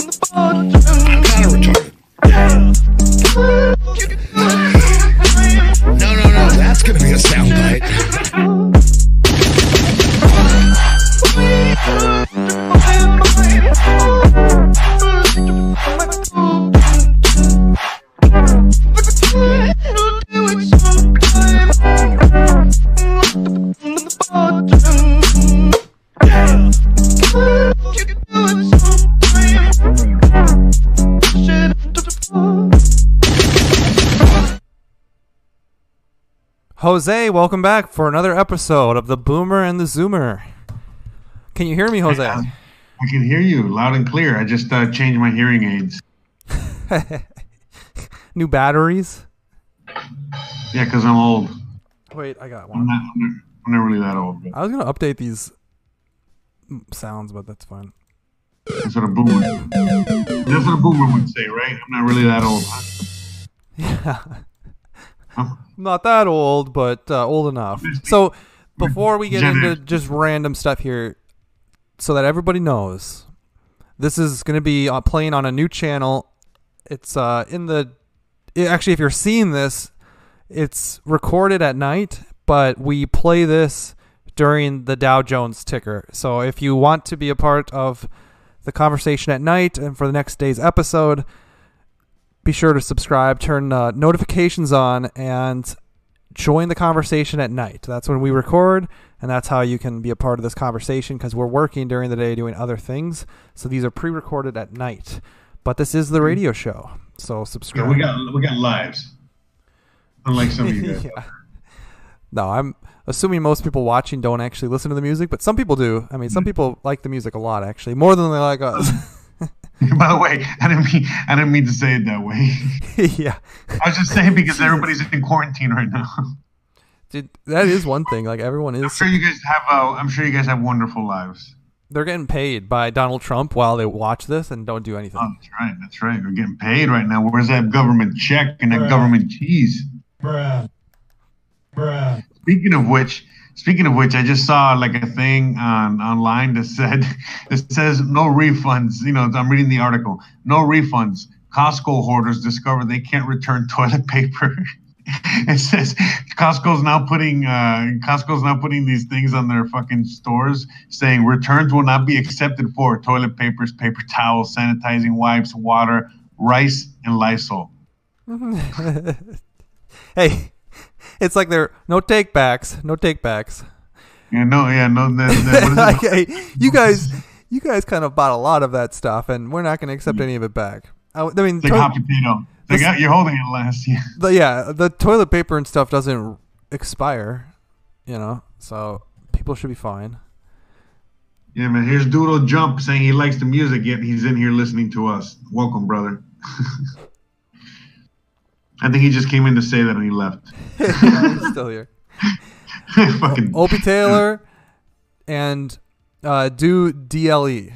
No, that's gonna be a soundbite. Jose, welcome back for another episode of the Boomer and the Zoomer. Can you hear me, Jose? I can hear you loud and clear. I just changed my hearing aids. New batteries? Yeah, because I'm old. Wait, I got one. I'm not really that old. But I was going to update these sounds, but that's fine. That's what a boomer would say, right? I'm not really that old. Huh? Yeah. Huh? Not that old, but old enough. So before we get into just random stuff here, so that everybody knows, this is going to be playing on a new channel. It's actually, if you're seeing this, it's recorded at night, but we play this during the Dow Jones ticker. So if you want to be a part of the conversation at night and for the next day's episode, be sure to subscribe, turn notifications on, and join the conversation at night. That's when we record, and that's how you can be a part of this conversation, because we're working during the day doing other things. So these are pre-recorded at night. But this is the radio show, so subscribe. Yeah, we got lives, unlike some of you guys. Yeah. No, I'm assuming most people watching don't actually listen to the music, but some people do. I mean, some people like the music a lot, actually, more than they like us. By the way, I didn't mean to say it that way. Yeah, I was just saying because everybody's in quarantine right now. Dude, that is one thing. Like everyone is. I'm sure you guys have wonderful lives. They're getting paid by Donald Trump while they watch this and don't do anything. Oh, that's right. That's right. We're getting paid right now. Where's that government check and that government cheese? Bruh. Speaking of which, I just saw like a thing online that says no refunds. You know, I'm reading the article. No refunds. Costco hoarders discover they can't return toilet paper. It says Costco's now putting these things on their fucking stores saying returns will not be accepted for toilet papers, paper towels, sanitizing wipes, water, rice, and Lysol. Hey. It's like there no take backs. Yeah, no. You guys kind of bought a lot of that stuff, and we're not going to accept any of it back. I mean, it's like hot potato. You're holding it last year. The toilet paper and stuff doesn't expire, you know, so people should be fine. Yeah, man. Here's Doodle Jump saying he likes the music, yet he's in here listening to us. Welcome, brother. I think he just came in to say that and he left. He's still here. Opie Taylor and do DLE.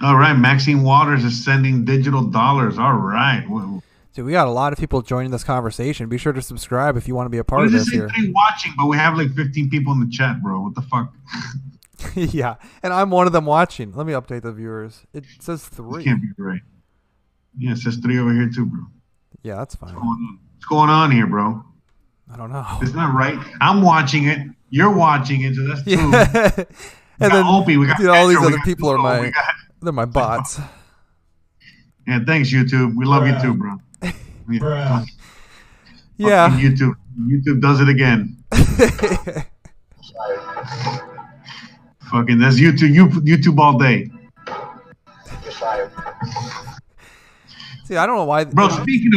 All right. Maxine Waters is sending digital dollars. All right. Whoa. Dude, we got a lot of people joining this conversation. Be sure to subscribe if you want to be a part of this here. Watching, but we have like 15 people in the chat, bro. What the fuck? Yeah. And I'm one of them watching. Let me update the viewers. It says 3. It can't be right. Yeah, it says 3 over here too, bro. Yeah, that's fine. What's going on here, bro? I don't know. It's not right. I'm watching it. You're watching it. So that's true. Yeah. And then Opie, we got Pedro, all these other people Google, are they're my bots. Yeah, thanks, YouTube. We love you too, bro. Yeah. Yeah. YouTube does it again. Fucking that's YouTube. YouTube all day. See, I don't know why. Bro, speaking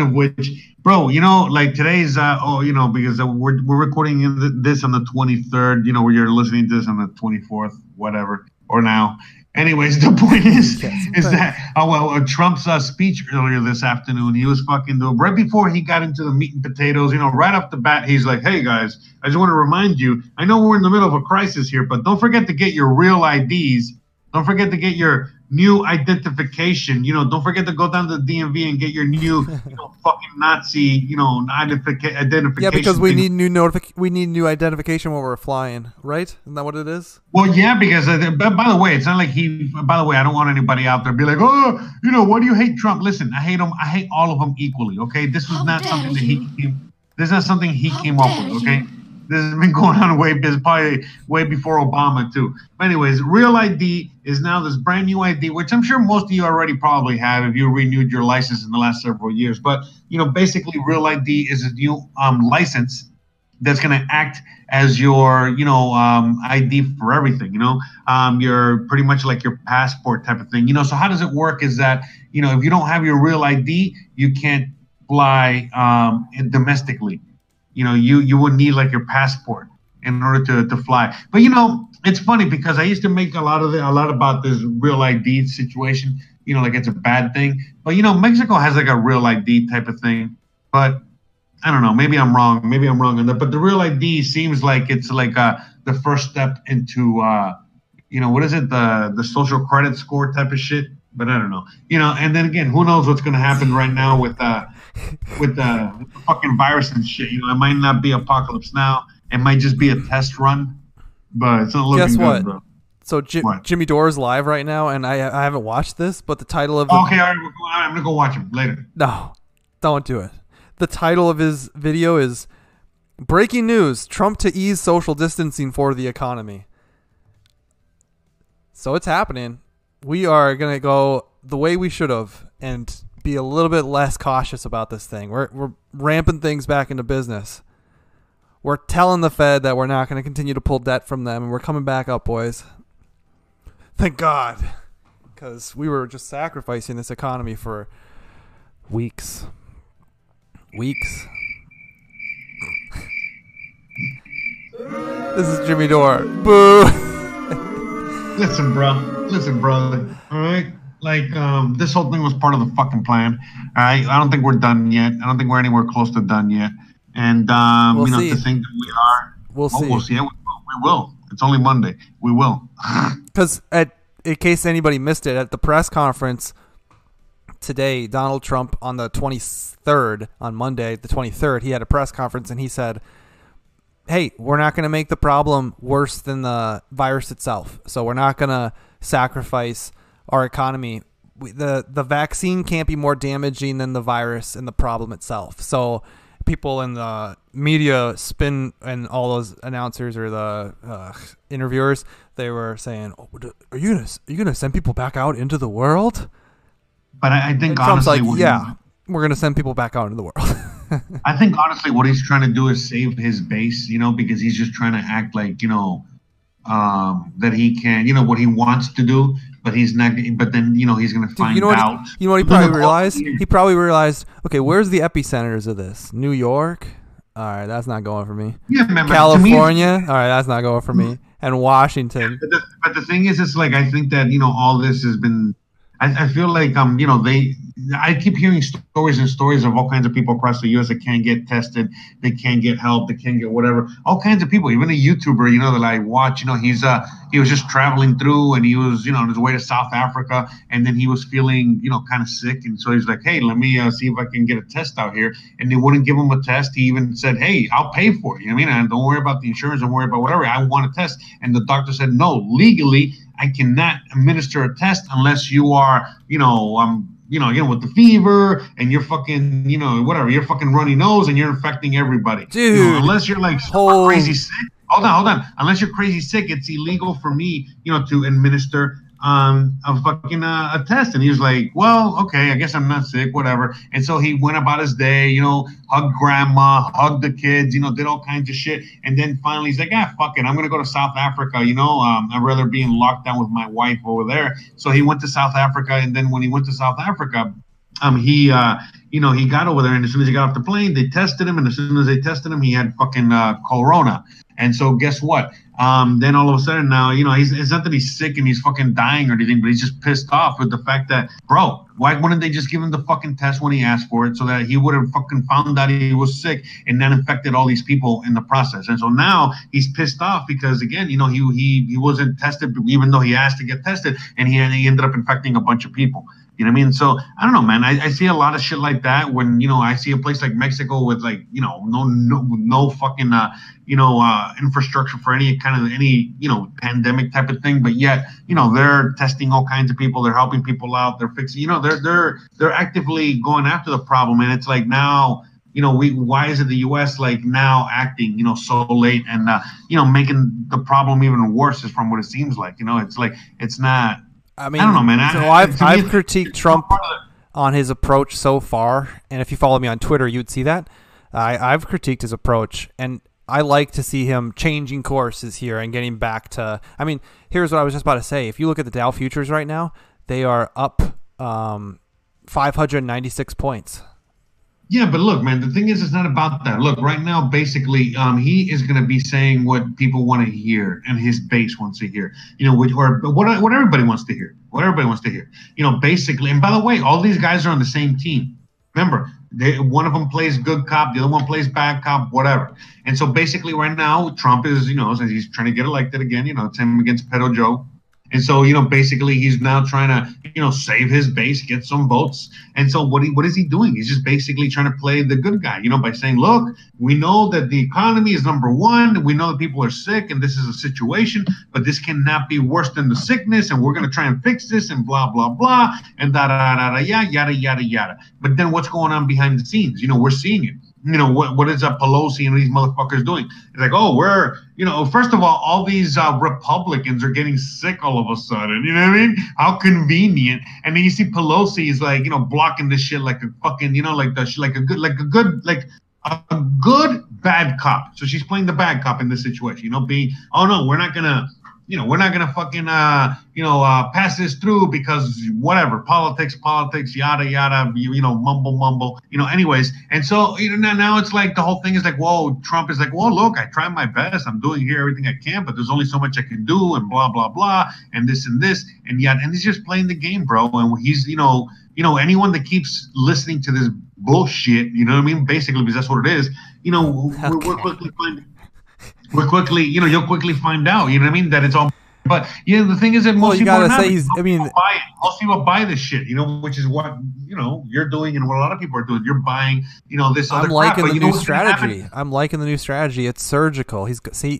of which, bro, you know, like today's, because we're recording this on the 23rd, you know, where you're listening to this on the 24th, whatever, or now. Anyways, the point is that, Trump's speech earlier this afternoon, he was fucking dope. Right before he got into the meat and potatoes, you know, right off the bat, he's like, hey, guys, I just want to remind you, I know we're in the middle of a crisis here, but don't forget to get your real IDs. Don't forget to get your new identification. You know, don't forget to go down to the DMV and get your new, you know, fucking Nazi, you know, identification. Yeah, because we need new identification when we're flying, right? Isn't that what it is? Well, yeah, because by the way, it's not like he. By the way, I don't want anybody out there to be like, oh, you know, why do you hate Trump? Listen, I hate him. I hate all of them equally. Okay, this was not something he came up with. Okay. This has been going on probably way before Obama too. But anyways, Real ID is now this brand new ID, which I'm sure most of you already probably have if you renewed your license in the last several years. But you know, basically, Real ID is a new license that's going to act as your, you know, ID for everything. You know, you're pretty much like your passport type of thing. You know, so how does it work? Is that, you know, if you don't have your Real ID, you can't fly domestically. You know, you would need like your passport in order to fly. But, you know, it's funny because I used to make a lot about this Real ID situation, you know, like it's a bad thing. But, you know, Mexico has like a Real ID type of thing. But I don't know. Maybe I'm wrong. Maybe I'm wrong on that. But the Real ID seems like it's like the first step into, you know, what is it? The social credit score type of shit. But I don't know, you know. And then again, who knows what's going to happen right now with the fucking virus and shit. You know, it might not be apocalypse now. It might just be a test run. But it's not looking good, bro. So Jimmy Dore is live right now, and I haven't watched this, but the title of okay, all right, I'm gonna go watch him later. No, don't do it. The title of his video is "Breaking News: Trump to Ease Social Distancing for the Economy." So it's happening. We are going to go the way we should have and be a little bit less cautious about this thing. We're ramping things back into business. We're telling the Fed that we're not going to continue to pull debt from them, and we're coming back up, boys. Thank God, because we were just sacrificing this economy for weeks. Weeks. This is Jimmy Dore. Boo! Listen, brother. All right, like this whole thing was part of the fucking plan. All right, I don't think we're done yet. I don't think we're anywhere close to done yet. And we'll you know, see. To think that we are, we'll see. Yeah, we will. It's only Monday. We will. Because in case anybody missed it, at the press conference today, Donald Trump on the 23rd, on Monday the 23rd, he had a press conference and he said, hey, we're not going to make the problem worse than the virus itself. So we're not going to sacrifice our economy. The vaccine can't be more damaging than the virus and the problem itself. So people in the media spin, and all those announcers or the interviewers, they were saying, oh, are you gonna send people back out into the world? But I think Trump's honestly, like, yeah, we're going to send people back out into the world. I think, honestly, what he's trying to do is save his base, you know, because he's just trying to act like, you know, that he can, you know, what he wants to do, but he's not. But then, you know, he's going to find out. You know what he probably realized? He probably realized, okay, where's the epicenters of this? New York? All right, that's not going for me. Yeah, remember, California? All right, that's not going for me. And Washington. But the thing is, it's like, I think that, you know, all this has been, I feel like, you know, I keep hearing stories of all kinds of people across the U.S. that can't get tested, they can't get help, they can't get whatever. All kinds of people, even a YouTuber, you know, that I watch, you know, he was just traveling through and he was, you know, on his way to South Africa, and then he was feeling, you know, kind of sick, and so he's like, hey, let me see if I can get a test out here, and they wouldn't give him a test. He even said, hey, I'll pay for it. You know what I mean? And don't worry about the insurance, don't worry about whatever. I want a test, and the doctor said, no, legally, I cannot administer a test unless you are, you know, with the fever and you're fucking, you know, whatever, you're fucking runny nose and you're infecting everybody. Dude, you know, unless you're like crazy sick. Hold on. Unless you're crazy sick, it's illegal for me, you know, to administer a fucking a test. And he was like, well, okay, I guess I'm not sick, whatever. And so he went about his day, you know, hugged grandma, hugged the kids, you know, did all kinds of shit. And then finally he's like, ah, fuck it, I'm gonna go to South Africa, you know, I'd rather be in lockdown with my wife over there. So he went to South Africa, and then when he went to South Africa, he got over there, and as soon as he got off the plane, they tested him, and as soon as they tested him, he had fucking corona. And so guess what? Then all of a sudden now, you know, it's not that he's sick and he's fucking dying or anything, but he's just pissed off with the fact that, bro, why wouldn't they just give him the fucking test when he asked for it so that he would have fucking found out he was sick and then infected all these people in the process? And so now he's pissed off because, again, you know, he wasn't tested even though he asked to get tested, and he ended up infecting a bunch of people. You know what I mean? So I don't know, man. I see a lot of shit like that when, you know, I see a place like Mexico with, like, you know, no fucking, you know, infrastructure for any kind of any, you know, pandemic type of thing. But yet, you know, they're testing all kinds of people. They're helping people out. They're fixing, you know, they're actively going after the problem. And it's like, now, you know, why is it the U.S. like now acting, you know, so late and, you know, making the problem even worse is from what it seems like. You know, it's like, it's not. I mean, I don't know, man. So I've critiqued Trump on his approach so far, and if you follow me on Twitter, you'd see that. I've critiqued his approach, and I like to see him changing courses here and getting back to. I mean, here's what I was just about to say. If you look at the Dow futures right now, they are up 596 points. Yeah, but look, man, the thing is, it's not about that. Look, right now, basically, he is going to be saying what people want to hear and his base wants to hear, you know, what everybody wants to hear, you know, basically. And by the way, all these guys are on the same team. Remember, one of them plays good cop, the other one plays bad cop, whatever. And so basically right now, Trump is, you know, he's trying to get elected again, you know, it's him against Pedro Joe. And so, you know, basically he's now trying to, you know, save his base, get some votes. And so what is he doing? He's just basically trying to play the good guy, you know, by saying, look, we know that the economy is number one. We know that people are sick and this is a situation, but this cannot be worse than the sickness. And we're going to try and fix this and blah, blah, blah. And yada, yada, yada. But then what's going on behind the scenes? You know, we're seeing it. You know, what is Pelosi and these motherfuckers doing? It's like, oh, we're, you know, first of all these Republicans are getting sick all of a sudden. You know what I mean? How convenient. And then you see Pelosi is like, you know, blocking this shit like a fucking, you know, like a good bad cop. So she's playing the bad cop in this situation, you know, being, oh, no, we're not going to. You know, we're not going to fucking, you know, pass this through because whatever, politics, yada, yada, you know, mumble, you know, anyways. And so, you know, now it's like the whole thing is like, whoa, Trump is like, well, look, I tried my best. I'm doing here everything I can, but there's only so much I can do and blah, blah, blah, and this and this. And yet, and he's just playing the game, bro. And he's, you know, anyone that keeps listening to this bullshit, you know what I mean? Basically, because that's what it is, you know, okay. You'll quickly find out, you know what I mean, that it's all. But yeah, the thing is that most people buy it. Most people buy this shit, you know, which is what, you know, you're doing and what a lot of people are doing. You're buying, you know, this other crap. I'm liking the new strategy. It's surgical. What's a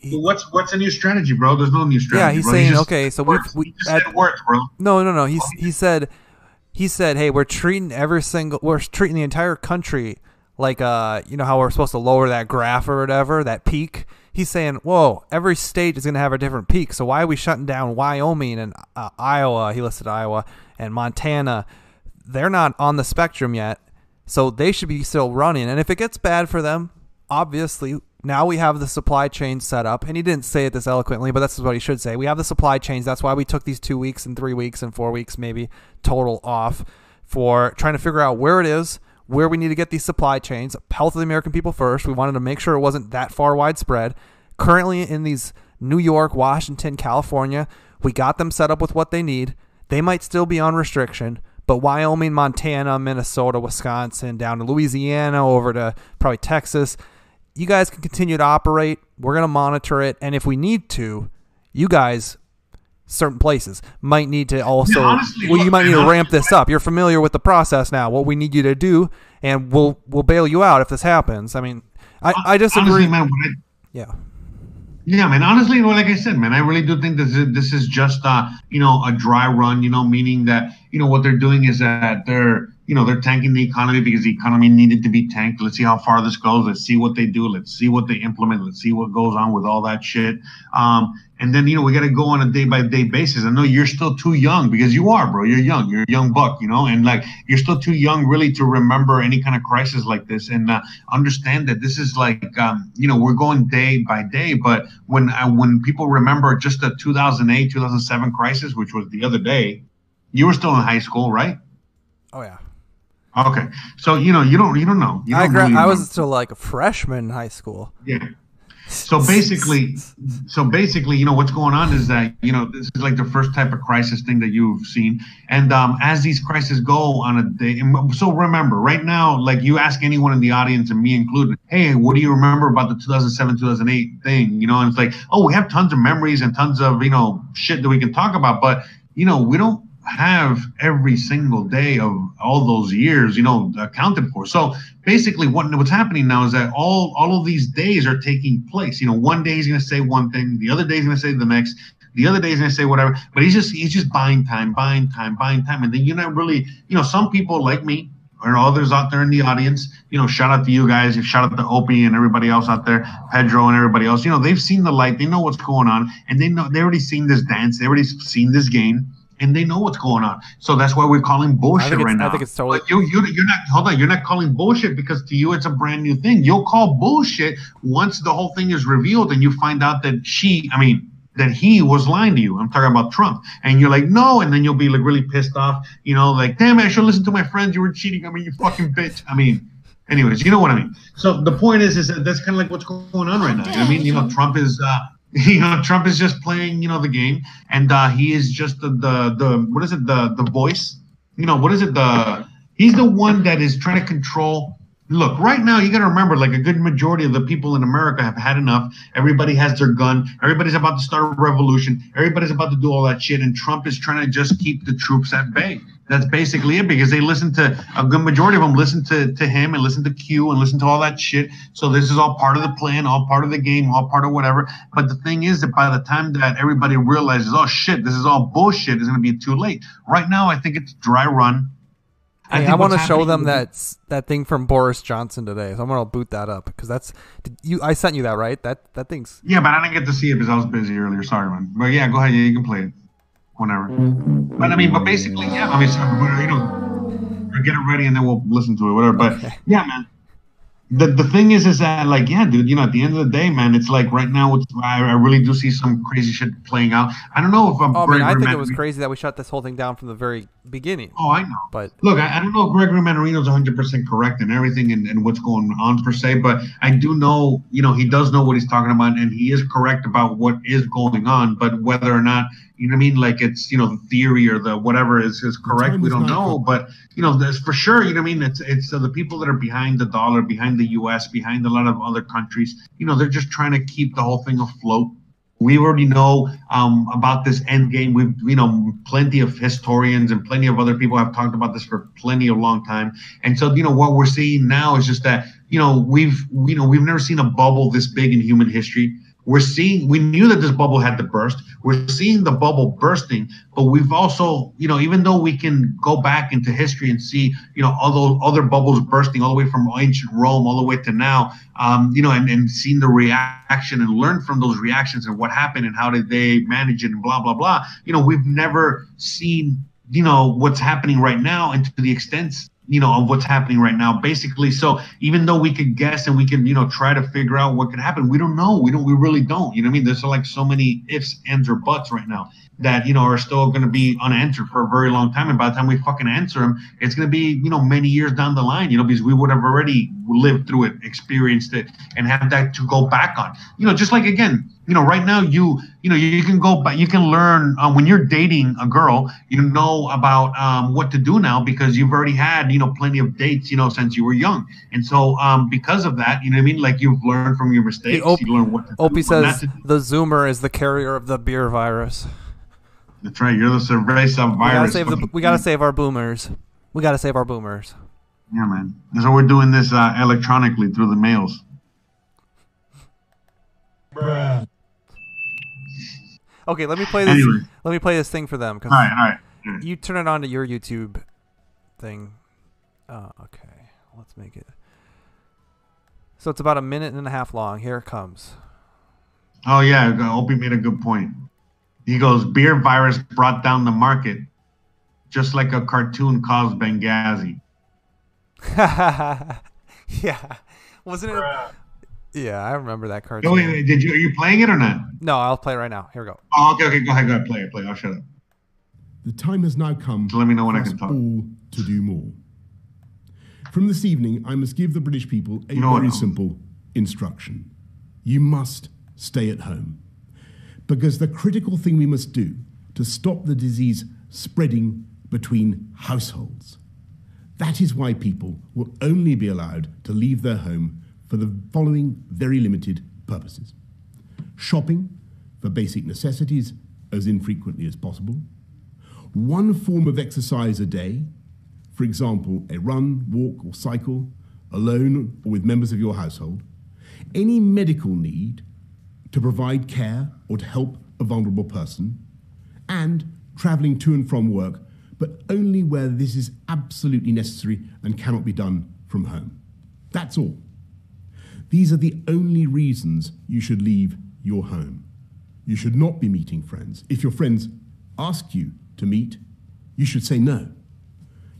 new strategy, bro? There's no new strategy. Yeah, he's saying, okay, so we said words, bro. No. He said, hey, we're treating the entire country like, you know, how we're supposed to lower that graph or whatever, that peak. He's saying, whoa, every state is going to have a different peak. So why are we shutting down Wyoming and Iowa? He listed Iowa and Montana. They're not on the spectrum yet. So they should be still running. And if it gets bad for them, obviously, now we have the supply chain set up. And he didn't say it this eloquently, but that's what he should say. We have the supply chains. That's why we took these 2 weeks and 3 weeks and 4 weeks maybe total off for trying to figure out where it is, where we need to get these supply chains, health of the American people first. We wanted to make sure it wasn't that far widespread. Currently in these New York, Washington, California, we got them set up with what they need. They might still be on restriction, but Wyoming, Montana, Minnesota, Wisconsin, down to Louisiana, over to probably Texas, you guys can continue to operate. We're going to monitor it. And if we need to, you guys, certain places might need to also, you might need to ramp this up. You're familiar with the process now, what we need you to do, and we'll bail you out if this happens. I mean, I disagree. Honestly, man, Yeah, man, honestly, like I said, man, I really do think this is just, you know, a dry run, you know, meaning that, you know, what they're doing is that they're tanking the economy because the economy needed to be tanked. Let's see how far this goes. Let's see what they do. Let's see what they implement. Let's see what goes on with all that shit. And then, you know, we got to go on a day-by-day basis. I know you're still too young because you are, bro. You're young. You're a young buck, you know, and, like, you're still too young really to remember any kind of crisis like this and understand that this is like, you know, we're going day by day. But when people remember just the 2008, 2007 crisis, which was the other day, you were still in high school, right? Oh, yeah. Okay. So, you know, you don't know. I was still like a freshman in high school. Yeah. So basically, you know, what's going on is that, you know, this is like the first type of crisis thing that you've seen. And as these crises go on a day, so remember right now, like you ask anyone in the audience and me included, hey, what do you remember about the 2007, 2008 thing? You know, and it's like, oh, we have tons of memories and tons of, you know, shit that we can talk about. But, you know, we don't have every single day of all those years, you know, accounted for. So basically what's happening now is that all of these days are taking place. You know, one day he's going to say one thing, the other day he's going to say the next, the other day he's going to say whatever, but he's just buying time. And then you're not really, you know, some people like me or others out there in the audience, you know, shout out to you guys, shout out to Opie and everybody else out there, Pedro and everybody else, you know, they've seen the light, they know what's going on, and they already seen this dance, they already seen this game. And they know what's going on, so that's why we're calling bullshit right now. I think it's totally. But you're not. Hold on, you're not calling bullshit because to you it's a brand new thing. You'll call bullshit once the whole thing is revealed and you find out that he was lying to you. I'm talking about Trump, and you're like, no, and then you'll be like really pissed off. You know, like, damn, I should listen to my friends. You were cheating. I mean, you fucking bitch. I mean. Anyways, you know what I mean. So the point is that that's kind of like what's going on right now. I mean, you know, Trump is. You know, Trump is just playing, you know, the game, and he is just the voice. You know, what is it? He's the one that is trying to control. Look, right now, you got to remember, like a good majority of the people in America have had enough. Everybody has their gun. Everybody's about to start a revolution. Everybody's about to do all that shit, and Trump is trying to just keep the troops at bay. That's basically it, because they listen to a good majority of them listen to him and listen to Q and listen to all that shit. So this is all part of the plan, all part of the game, all part of whatever. But the thing is that by the time that everybody realizes, oh shit, this is all bullshit, it's going to be too late. Right now, I think it's dry run. Hey, I want to show them that thing from Boris Johnson today. So I'm going to boot that up because I sent you that, right? That thing's. Yeah, but I didn't get to see it because I was busy earlier. Sorry, man. But yeah, go ahead. Yeah, you can play it. Whenever. But I mean, but basically, yeah, I mean, so, you know, get it ready and then we'll listen to it, whatever. But okay. Yeah, man, the thing is that, like, yeah, dude, you know, at the end of the day, man, it's like right now, I really do see some crazy shit playing out. I don't know if I think it was crazy that we shut this whole thing down from the very beginning. Oh, I know. But look, I don't know if Gregory Manarino's 100% correct in everything and what's going on per se, but I do know, you know, he does know what he's talking about and he is correct about what is going on, but whether or not, you know what I mean? Like it's, you know, the theory or the whatever is correct. We don't know, but you know, there's for sure, you know what I mean? It's the people that are behind the dollar, behind the US, behind a lot of other countries, you know, they're just trying to keep the whole thing afloat. We already know about this end game. We've, you know, plenty of historians and plenty of other people have talked about this for plenty of long time. And so, you know, what we're seeing now is just that, you know, we've never seen a bubble this big in human history. We knew that this bubble had to burst. We're seeing the bubble bursting, but we've also, you know, even though we can go back into history and see, you know, other bubbles bursting all the way from ancient Rome all the way to now, you know, and seen the reaction and learn from those reactions and what happened and how did they manage it and blah, blah, blah. You know, we've never seen, you know, what's happening right now and to the extent, you know, of what's happening right now, basically. So even though we could guess and we can, you know, try to figure out what could happen, we don't know. We really don't. You know what I mean? There's like so many ifs, ands, or buts right now that, you know, are still going to be unanswered for a very long time. And by the time we fucking answer them, it's going to be, you know, many years down the line, you know, because we would have already lived through it, experienced it, and have that to go back on. You know, just like, again, you know, right now, you know, you can go back, you can learn when you're dating a girl, you know about what to do now because you've already had, you know, plenty of dates, you know, since you were young. And so because of that, you know what I mean? Like you've learned from your mistakes. Hey, you learn what to do. Opie says the Zoomer is the carrier of the beer virus. That's right. You're the cerveza virus. We got to save our boomers. We got to save our boomers. Yeah, man. So we're doing this electronically through the mails. Bruh. Okay, let me play this. Anyway. Let me play this thing for them. Cause all right. You turn it on to your YouTube thing. Oh, okay. Let's make it. So it's about 1.5 minutes long. Here it comes. Oh yeah, Opie made a good point. He goes, "Beer virus brought down the market, just like a cartoon caused Benghazi." Yeah, wasn't it? Yeah, I remember that cartoon. Wait, are you playing it or not? No, I'll play it right now. Here we go. Oh, okay, go ahead, play it. I'll shut up. The time has now come. So let me know when I can talk. All to do more. From this evening, I must give the British people a very simple instruction. you must stay at home. Because the critical thing we must do to stop the disease spreading between households. That is why people will only be allowed to leave their home for the following very limited purposes. Shopping for basic necessities as infrequently as possible. One form of exercise a day, for example, a run, walk, or cycle, alone or with members of your household. Any medical need to provide care or to help a vulnerable person. And traveling to and from work, but only where this is absolutely necessary and cannot be done from home. That's all. These are the only reasons you should leave your home. You should not be meeting friends. If your friends ask you to meet, you should say no.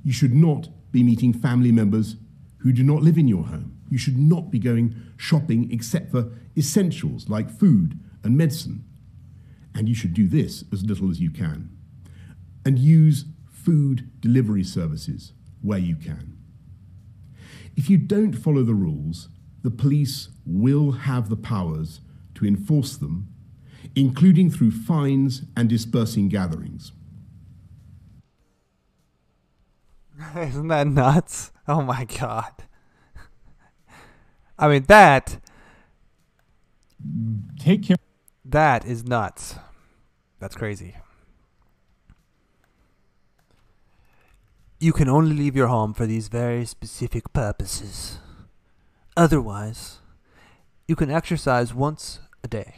You should not be meeting family members who do not live in your home. You should not be going shopping except for essentials like food and medicine. And you should do this as little as you can. And use food delivery services where you can. If you don't follow the rules, the police will have the powers to enforce them, including through fines and dispersing gatherings. Isn't that nuts? Oh my God. I mean, that... Take care. That is nuts. That's crazy. You can only leave your home for these very specific purposes. Otherwise, you can exercise once a day.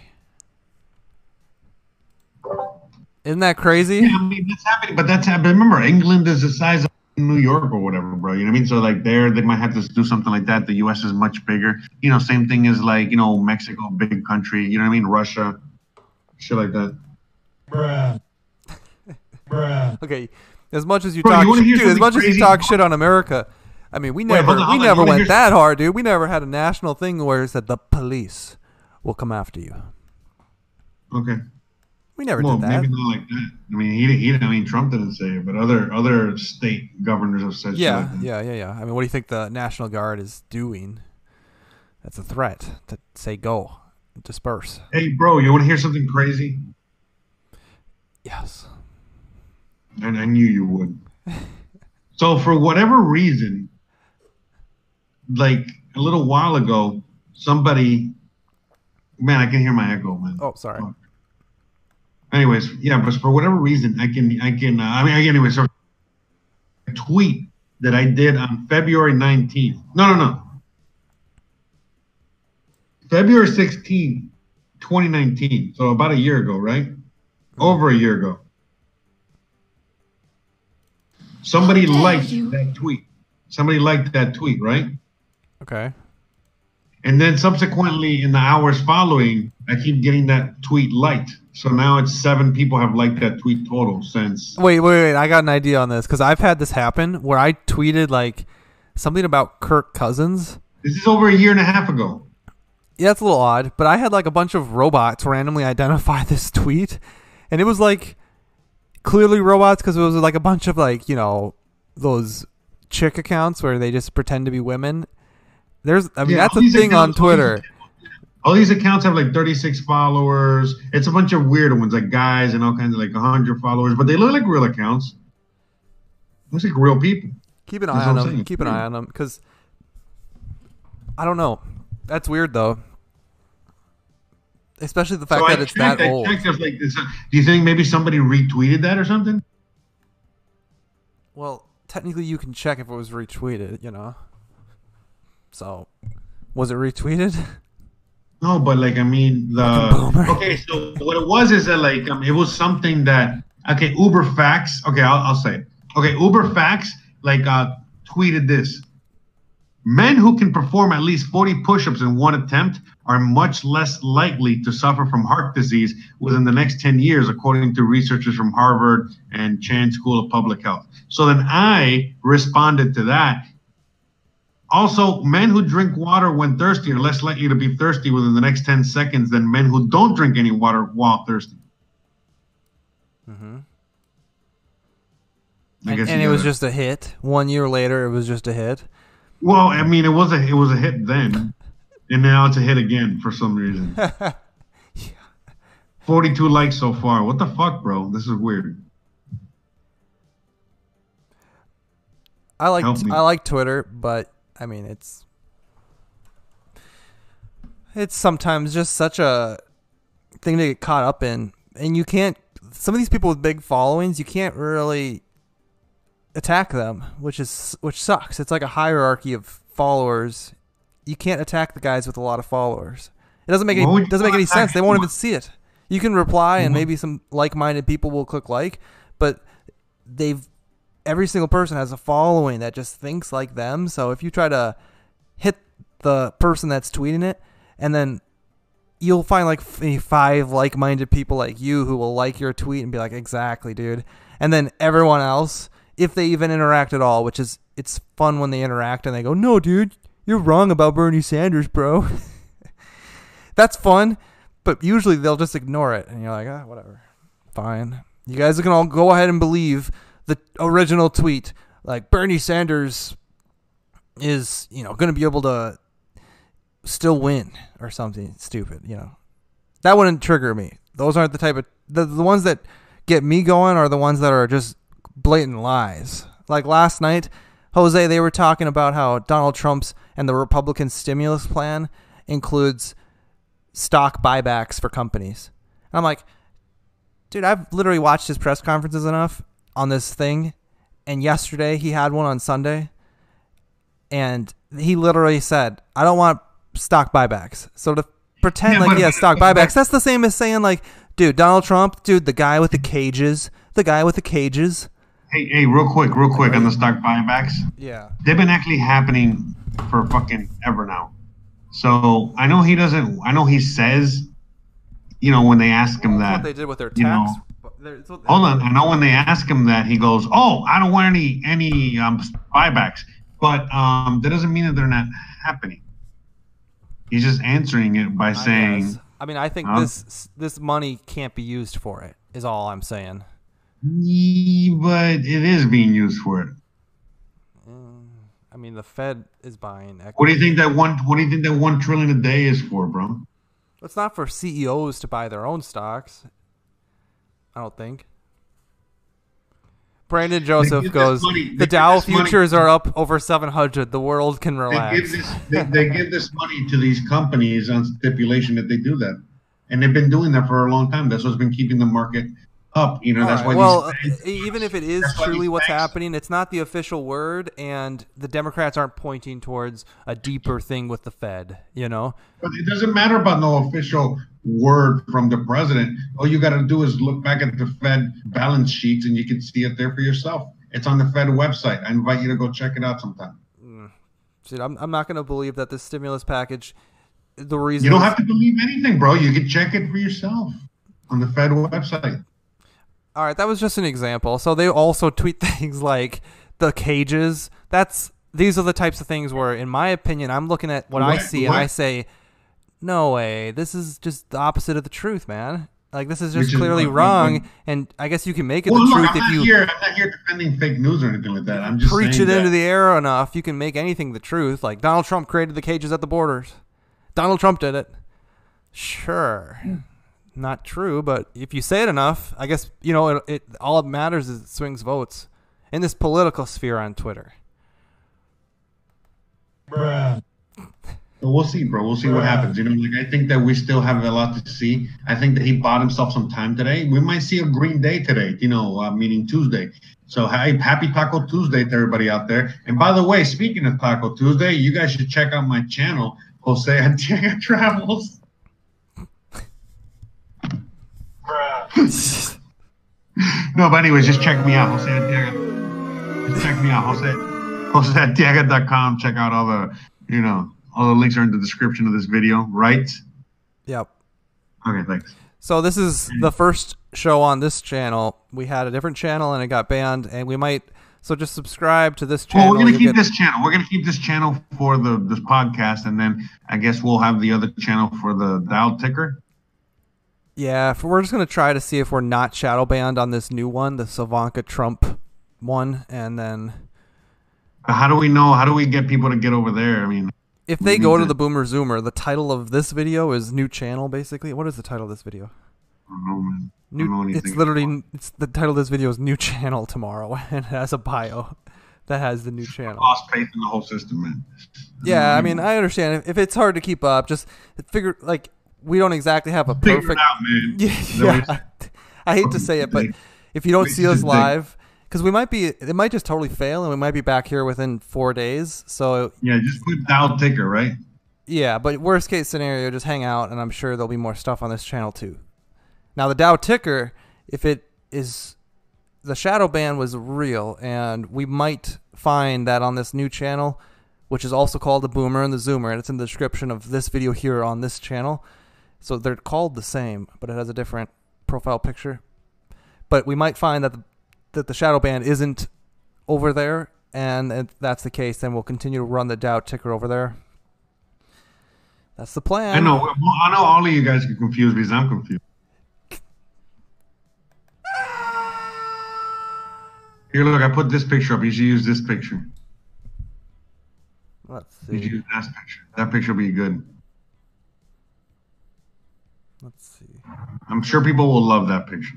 Isn't that crazy? Yeah, I mean, that's happening, but that's happening. Remember, England is the size of New York or whatever, bro. You know what I mean? So, like, there, they might have to do something like that. The U.S. is much bigger. You know, same thing as, like, you know, Mexico, big country. You know what I mean? Russia, shit like that. Bruh. Bruh. Okay, as much as you talk, dude, as much as you talk shit on America, I mean, we never went that hard, dude. We never had a national thing where it said the police will come after you. Okay. We never did that. Maybe not like that. I mean, Trump didn't say it, but other state governors have said. Yeah, like that. Yeah. I mean, what do you think the National Guard is doing? That's a threat to say go, disperse. Hey, bro, you want to hear something crazy? Yes. And I knew you would. So for whatever reason, like a little while ago, somebody, man, I can hear my echo, man. Oh, sorry. Oh. Anyways, yeah, but for whatever reason, I a tweet that I did on February 19th. No. February 16th, 2019. So about a year ago, right? Over a year ago. Somebody liked that tweet. Right? Okay. And then subsequently, in the hours following, I keep getting that tweet liked. So now it's 7 people have liked that tweet total since. Wait. I got an idea on this because I've had this happen where I tweeted like something about Kirk Cousins. This is over a year and a half ago. Yeah, it's a little odd, but I had like a bunch of robots randomly identify this tweet. And it was like clearly robots because it was like a bunch of like, you know, those chick accounts where they just pretend to be women. That's a thing on Twitter. All these accounts have like 36 followers. It's a bunch of weird ones, like guys and all kinds of like 100 followers, but they look like real accounts. Looks like real people. Keep an eye on them. Keep an eye on them, because I don't know. That's weird though. Especially the fact that it's that old. Like, do you think maybe somebody retweeted that or something? Well, technically, you can check if it was retweeted. You know. So, was it retweeted? No, but like, I mean, so what it was is that like, it was something that, okay, Uber Facts. Okay, I'll say it. Okay, Uber Facts, like, tweeted this. Men who can perform at least 40 push-ups in one attempt are much less likely to suffer from heart disease within the next 10 years, according to researchers from Harvard and Chan School of Public Health. So then I responded to that. Also, men who drink water when thirsty are less likely to be thirsty within the next 10 seconds than men who don't drink any water while thirsty. Mm-hmm. And it was just a hit. 1 year later, it was just a hit. Well, I mean, it was a hit then. And now it's a hit again for some reason. 42 likes so far. What the fuck, bro? This is weird. I like Twitter, but I mean it's sometimes just such a thing to get caught up in, and you can't. Some of these people with big followings, you can't really attack them, which sucks. It's like a hierarchy of followers. You can't attack the guys with a lot of followers. It doesn't make any sense. They won't even see it. You can reply, and maybe some like-minded people will click like, but every single person has a following that just thinks like them. So if you try to hit the person that's tweeting it, and then you'll find like 5 like-minded people like you who will like your tweet and be like, exactly, dude. And then everyone else, if they even interact at all, which is, it's fun when they interact and they go, no, dude, you're wrong about Bernie Sanders, bro. That's fun. But usually they'll just ignore it. And you're like, ah, whatever. Fine. You guys can all go ahead and believe the original tweet, like Bernie Sanders is, you know, going to be able to still win or something stupid, you know. That wouldn't trigger me. Those aren't the type of the ones that get me going are the ones that are just blatant lies. Like last night, Jose, they were talking about how Donald Trump's and the Republican stimulus plan includes stock buybacks for companies. And I'm like, dude, I've literally watched his press conferences enough on this thing, and yesterday he had one on Sunday, and he literally said, I don't want stock buybacks. So to pretend like he has stock buybacks, that's the same as saying like, dude, Donald Trump, dude, the guy with the cages, Hey, real quick on the stock buybacks. Yeah. They've been actually happening for fucking ever now. So I know he doesn't, I know he says, you know, when they ask him that, what they did with their tax, you know, hold on. I know when they ask him that, he goes, "Oh, I don't want any buybacks," but that doesn't mean that they're not happening. He's just answering it by saying, "I mean, I think this money can't be used for it." Is all I'm saying. But it is being used for it. I mean, the Fed is buying equity. What do you think that $1 trillion a day is for, bro? It's not for CEOs to buy their own stocks. I don't think. Brandon Joseph goes, the Dow futures are up over 700. The world can relax. They give this money to these companies on stipulation that they do that. And they've been doing that for a long time. That's what's been keeping the market up. You know, that's why. Well, even if it is truly what's happening, it's not the official word, and the Democrats aren't pointing towards a deeper thing with the Fed, you know? But it doesn't matter about no official word from the president. All you got to do is look back at the Fed balance sheets, and you can see it there for yourself. It's on the Fed website. I invite you to go check it out sometime. Dude, I'm not going to believe that this stimulus package, the reason... You don't have to believe anything, bro. You can check it for yourself on the Fed website. All right, that was just an example. So they also tweet things like the cages. These are the types of things where, in my opinion, I'm looking at what I see and I say, no way, this is just the opposite of the truth, man. Like, this is just clearly wrong, and I guess you can make it the truth if you... I'm not here defending fake news or anything like that. I'm just preach it into the air enough, you can make anything the truth. Like, Donald Trump created the cages at the borders. Donald Trump did it. Sure. Not true, but if you say it enough, I guess, you know, it all that matters is it swings votes in this political sphere on Twitter. Bruh. We'll see, bro. We'll see what happens. You know, like, I think that we still have a lot to see. I think that he bought himself some time today. We might see a green day today, you know, meaning Tuesday. So happy Taco Tuesday to everybody out there. And by the way, speaking of Taco Tuesday, you guys should check out my channel, Jose Antiega Travels. No, but anyways, just check me out, Jose Antiega. Just check me out, joseantiega.com. Check out all the, you know, all the links are in the description of this video, right? Yep. Okay, thanks. So this is the first show on this channel. We had a different channel and it got banned, and we might just subscribe to this channel. Well, we're gonna keep this channel. We're gonna keep this channel for this podcast, and then I guess we'll have the other channel for the dial ticker. Yeah, we're just gonna try to see if we're not shadow banned on this new one, the Ivanka Trump one, and then. How do we know? How do we get people to get over there? I mean. If they go to the Boomer Zoomer, the title of this video is new channel, basically. What is the title of this video? I don't know, man. It's literally, it's the title of this video is new channel tomorrow, and it has a bio that has the new channel. I lost faith in the whole system, man. Yeah, I mean, I understand. If it's hard to keep up, just figure, like, we don't exactly have a perfect... Figure it out, man. Yeah. I hate to say it, but if you don't see us live... Because we might be, it might just totally fail, and we might be back here within 4 days. So yeah, just put down ticker, right? Yeah, but worst case scenario, just hang out, and I'm sure there'll be more stuff on this channel too. Now the Dow ticker, if it is, the shadow ban was real, and we might find that on this new channel, which is also called the Boomer and the Zoomer, and it's in the description of this video here on this channel. So they're called the same, but it has a different profile picture. But we might find that the shadow ban isn't over there, and if that's the case, then we'll continue to run the Dow ticker over there. That's the plan. I know all of you guys get confused because I'm confused. Here, look, I put this picture up. You should use this picture. Let's see. You should use that picture. That picture will be good. Let's see. I'm sure people will love that picture.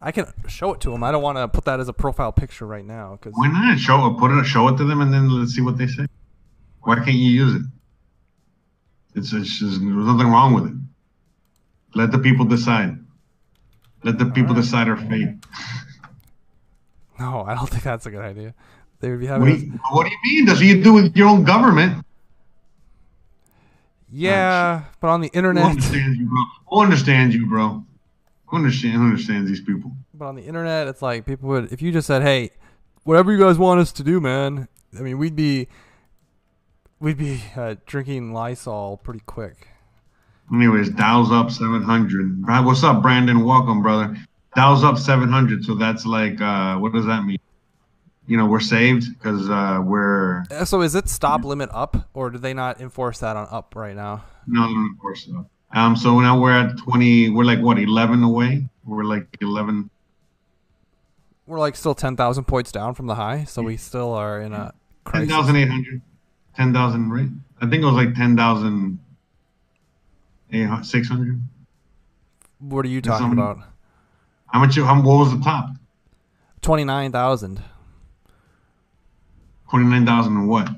I can show it to them. I don't want to put that as a profile picture right now. Cause why not show it to them, and then let's see what they say? Why can't you use it? It's just, there's nothing wrong with it. Let the people decide. Let the people decide our fate. No, I don't think that's a good idea. They would be having. What do you mean? That's what you do with your own government. Yeah, but on the internet. Who understands you, bro? Who understands you, bro? Who understands these people? But on the internet, it's like people would, if you just said, "Hey, whatever you guys want us to do, man." I mean, we'd be drinking Lysol pretty quick. Anyways, Dow's up 700. What's up, Brandon? Welcome, brother. Dow's up 700. So that's like, what does that mean? You know, we're saved because we're. So is it stop limit up, or do they not enforce that on up right now? No, they don't enforce it up. So now we're at 20. We're like what, 11 away? We're like 11. We're like still 10,000 points down from the high, so we still are in a 10,800, 10,000, right? I think it was like 10,600. What are you talking about? How much? What was the top? 29,000. 29,000 what?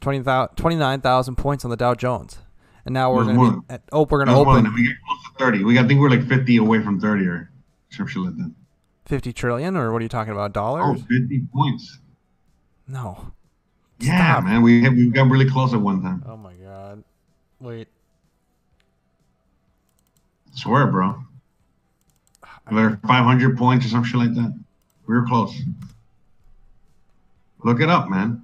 29,000 points on the Dow Jones. And now we're going to open. We get close to 30. I think we're like 50 away from 30 or something like that. 50 trillion, or what are you talking about? Dollars? Oh, 50 points. No. Yeah, stop, man. We got really close at one time. Oh, my God. Wait. I swear, bro. We're 500 points or something like that. We were close. Look it up, man.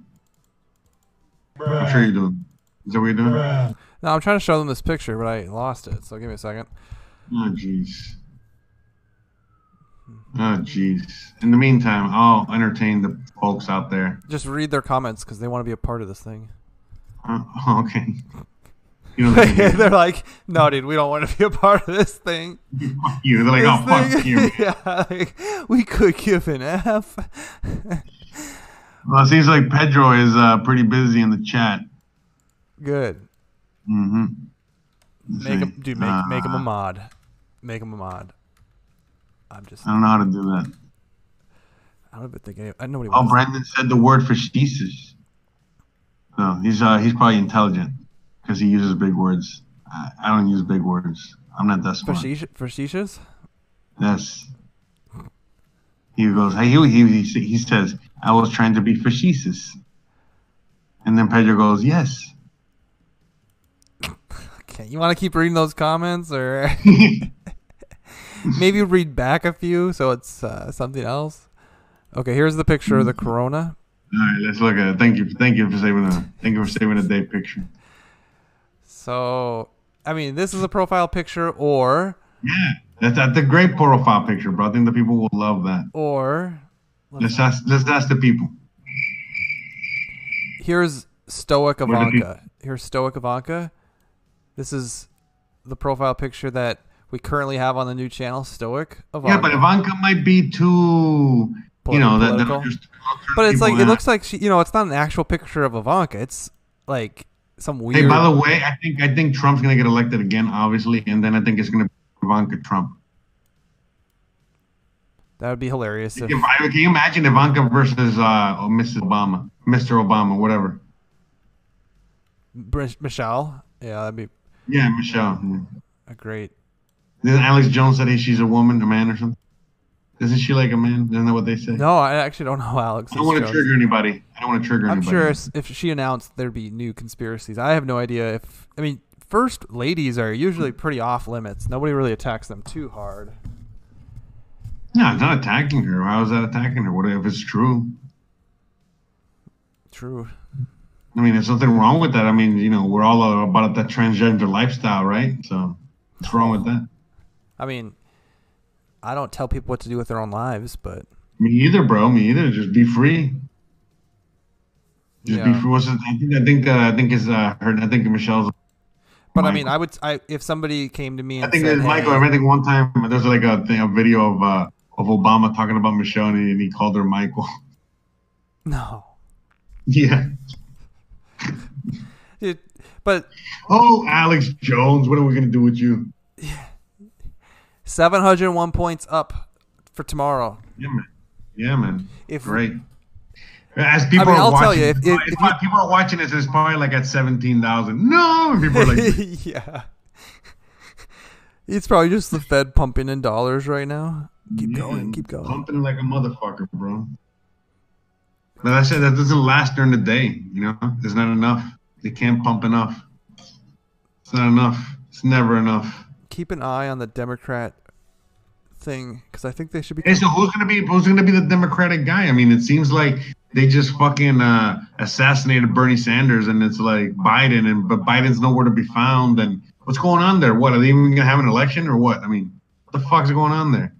Bruh. I'm sure you're doing. Is that what you're doing? Bruh. No, I'm trying to show them this picture, but I lost it. So give me a second. Oh, jeez. Oh, jeez. In the meantime, I'll entertain the folks out there. Just read their comments because they want to be a part of this thing. Okay. You know, they're like, no, dude, we don't want to be a part of this thing. Fuck you. They're like, oh, fuck you. Man. Yeah, like, we could give an F. Well, it seems like Pedro is pretty busy in the chat. Good. Make him a mod. Make him a mod. I'm just. I don't know how to do that. I don't even think nobody. Oh, Brandon said the word facetious. No, he's probably intelligent because he uses big words. I don't use big words. I'm not that smart. Facetious? Yes. He goes. Hey, he says, "I was trying to be facetious," and then Pedro goes, "Yes." You want to keep reading those comments, or maybe read back a few so it's something else? Okay, here's the picture of the corona. All right, let's look at it. Thank you for saving a day picture. So, I mean, this is a profile picture, or yeah, that's a great profile picture, bro. I think the people will love that. Or let's ask the people. Here's Stoic Ivanka. This is the profile picture that we currently have on the new channel, Stoic Ivanka. Yeah, but Ivanka might be too, you know, political. But it's like, it looks like she, you know, it's not an actual picture of Ivanka. It's like some weird. Hey, by the way, I think Trump's gonna get elected again, obviously, and then I think it's gonna be Ivanka Trump. That would be hilarious. Can you imagine Ivanka versus Mrs. Obama, Mr. Obama, whatever? Michelle, yeah, that'd be. Yeah, Michelle. Yeah. Great. Then Alex Jones said she's a woman, a man, or something. Isn't she like a man? Isn't that what they say? No, I actually don't know, Alex. I don't want to trigger anybody. I'm sure if she announced, there'd be new conspiracies. I have no idea if. I mean, first ladies are usually pretty off limits. Nobody really attacks them too hard. No, it's not attacking her. How is that attacking her? What if it's true? True. I mean, there's nothing wrong with that. I mean, you know, we're all about that transgender lifestyle, right? So what's wrong with that? I mean, I don't tell people what to do with their own lives, but... Me either, bro. Me either. Just be free. Just be free. I think Michelle's... But Michael. I mean, if somebody came to me and said, hey, Michael, I think one time there's like a video of Obama talking about Michelle and he called her Michael. No. Yeah. Dude, but oh, Alex Jones, what are we gonna do with you? 701 points up for tomorrow. Yeah, man. Yeah, man. Great. As people are watching, people are watching this. It's probably like at 17,000. No, and people are like, yeah. It's probably just the Fed pumping in dollars right now. Keep going. Pumping like a motherfucker, bro. But I said that doesn't last during the day. You know, there's not enough. They can't pump enough. It's not enough. It's never enough. Keep an eye on the Democrat thing because I think they should be. Hey, so who's gonna be the Democratic guy? I mean, it seems like they just fucking assassinated Bernie Sanders, and it's like Biden, but Biden's nowhere to be found. And what's going on there? What, are they even gonna have an election or what? I mean, what the fuck's going on there?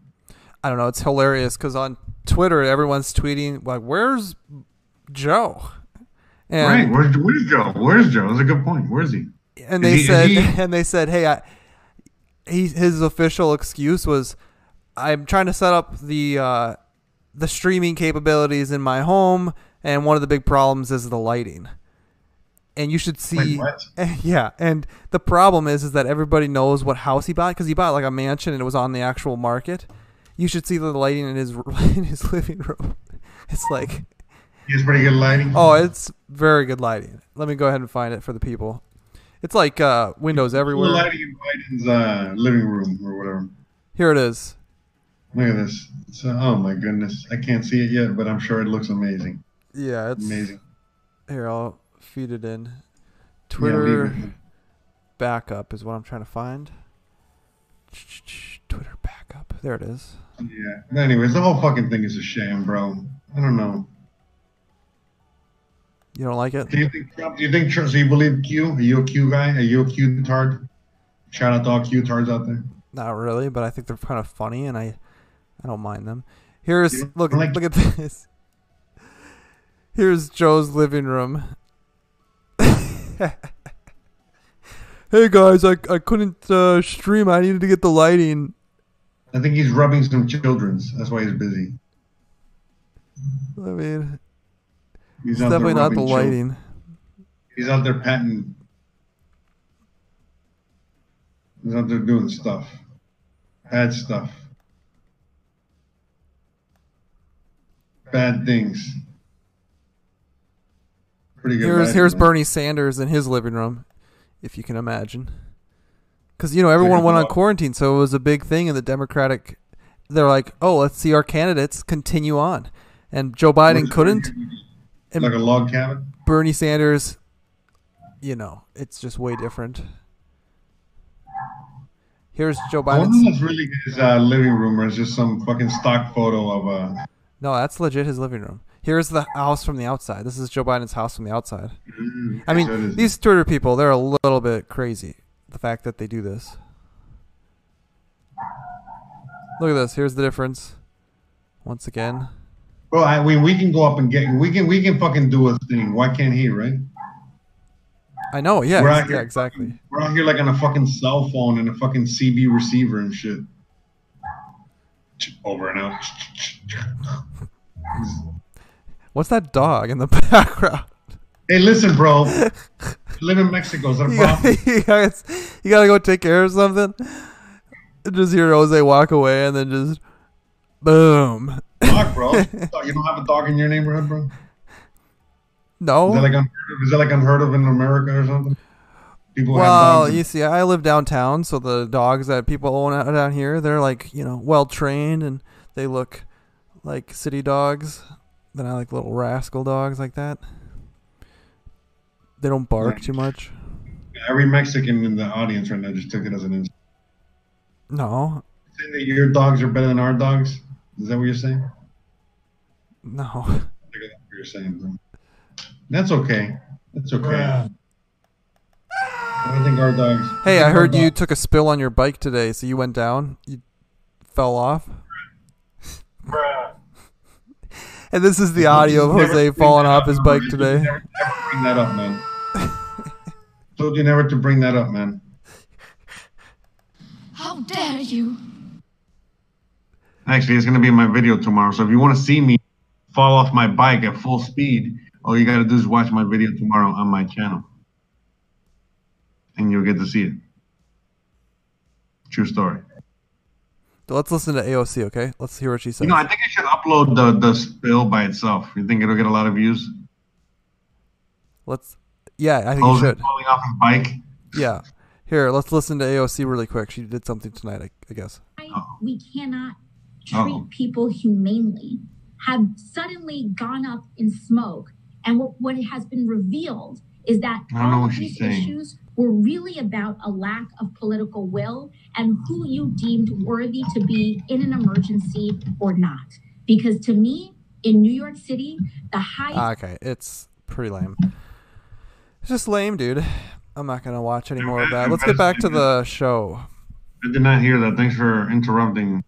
I don't know. It's hilarious because on Twitter, everyone's tweeting like, "Where's Joe?" And, right? Where's Joe? Where's Joe? That's a good point. Where's he? And they said, "Hey, his official excuse was." I'm trying to set up the streaming capabilities in my home, and one of the big problems is the lighting. And you should see, and the problem is that everybody knows what house he bought because he bought like a mansion and it was on the actual market. You should see the lighting in his living room. It's like it's pretty good lighting. Oh, it's very good lighting. Let me go ahead and find it for the people. It's like windows everywhere. The lighting in Biden's living room or whatever. Here it is. Look at this. Oh my goodness. I can't see it yet, but I'm sure it looks amazing. Yeah, it's amazing. Here, I'll feed it in. Twitter backup is what I'm trying to find. Twitter backup. There it is. Yeah. But anyways, the whole fucking thing is a sham, bro. I don't know. You don't like it? Do you think Trump, so you believe Q? Are you a Q guy? Are you a Q tard? Shout out to all Q tards out there. Not really, but I think they're kind of funny, and I don't mind them. Here's look at this. Here's Joe's living room. Hey guys, I couldn't stream. I needed to get the lighting. I think he's rubbing some children's. That's why he's busy. I mean, he's definitely not the lighting. He's out there patting. He's out there doing stuff. Bad stuff. Bad things. Pretty good. Here's Bernie Sanders in his living room, if you can imagine. Because, you know, everyone went on quarantine, so it was a big thing in the Democratic. They're like, oh, let's see our candidates continue on. And Joe Biden couldn't. Like a log cabin? Bernie Sanders, you know, it's just way different. Here's Joe Biden. I wonder if that's really his living room or it's just some fucking stock photo of a... No, that's legit his living room. Here's the house from the outside. This is Joe Biden's house from the outside. I mean, these Twitter people, they're a little bit crazy, the fact that they do this. Look at this. Here's the difference. Once again. Well, I mean, we can go up and get... We can fucking do a thing. Why can't he, right? I know, yeah. Yeah, exactly. We're out here like on a fucking cell phone and a fucking CB receiver and shit. Over and out. What's that dog in the background? Hey, listen, bro. I live in Mexico. Is that a problem? You gotta go take care of something. Just hear Jose walk away and then just boom. Dog, bro. You don't have a dog in your neighborhood, bro? No. Is that like unheard of in America or something? People well, you see, I live downtown, so the dogs that people own out down here, they're like, you know, well trained and they look like city dogs. Then I like little rascal dogs like that. They don't bark too much. Every Mexican in the audience right now just took it as an insult. No. You're saying that your dogs are better than our dogs? Is that what you're saying? No. I think that's what you're saying, bro. That's okay. That's okay. Yeah. I think our dogs. Hey, I heard you took a spill on your bike today, so you went down. You fell off. Bruh. And this is the audio of Jose falling off his bike today. Never bring that up, man. Told you never to bring that up, man. How dare you? Actually, it's going to be in my video tomorrow, so if you want to see me fall off my bike at full speed, all you got to do is watch my video tomorrow on my channel. And you'll get to see it. True story. So let's listen to AOC, okay? Let's hear what she says. You know, I think I should upload the spill by itself. You think it'll get a lot of views? Let's, yeah, I think you should. Falling off his bike. Yeah. Here, let's listen to AOC really quick. She did something tonight, I guess. We cannot treat people humanely. Have suddenly gone up in smoke. And what has been revealed is that all of these issues were really about a lack of political will and who you deemed worthy to be in an emergency or not. Because to me, in New York City, the highest... Okay, it's pretty lame. It's just lame, dude. I'm not going to watch any more of that. Let's get back to the show. I did not hear that. Thanks for interrupting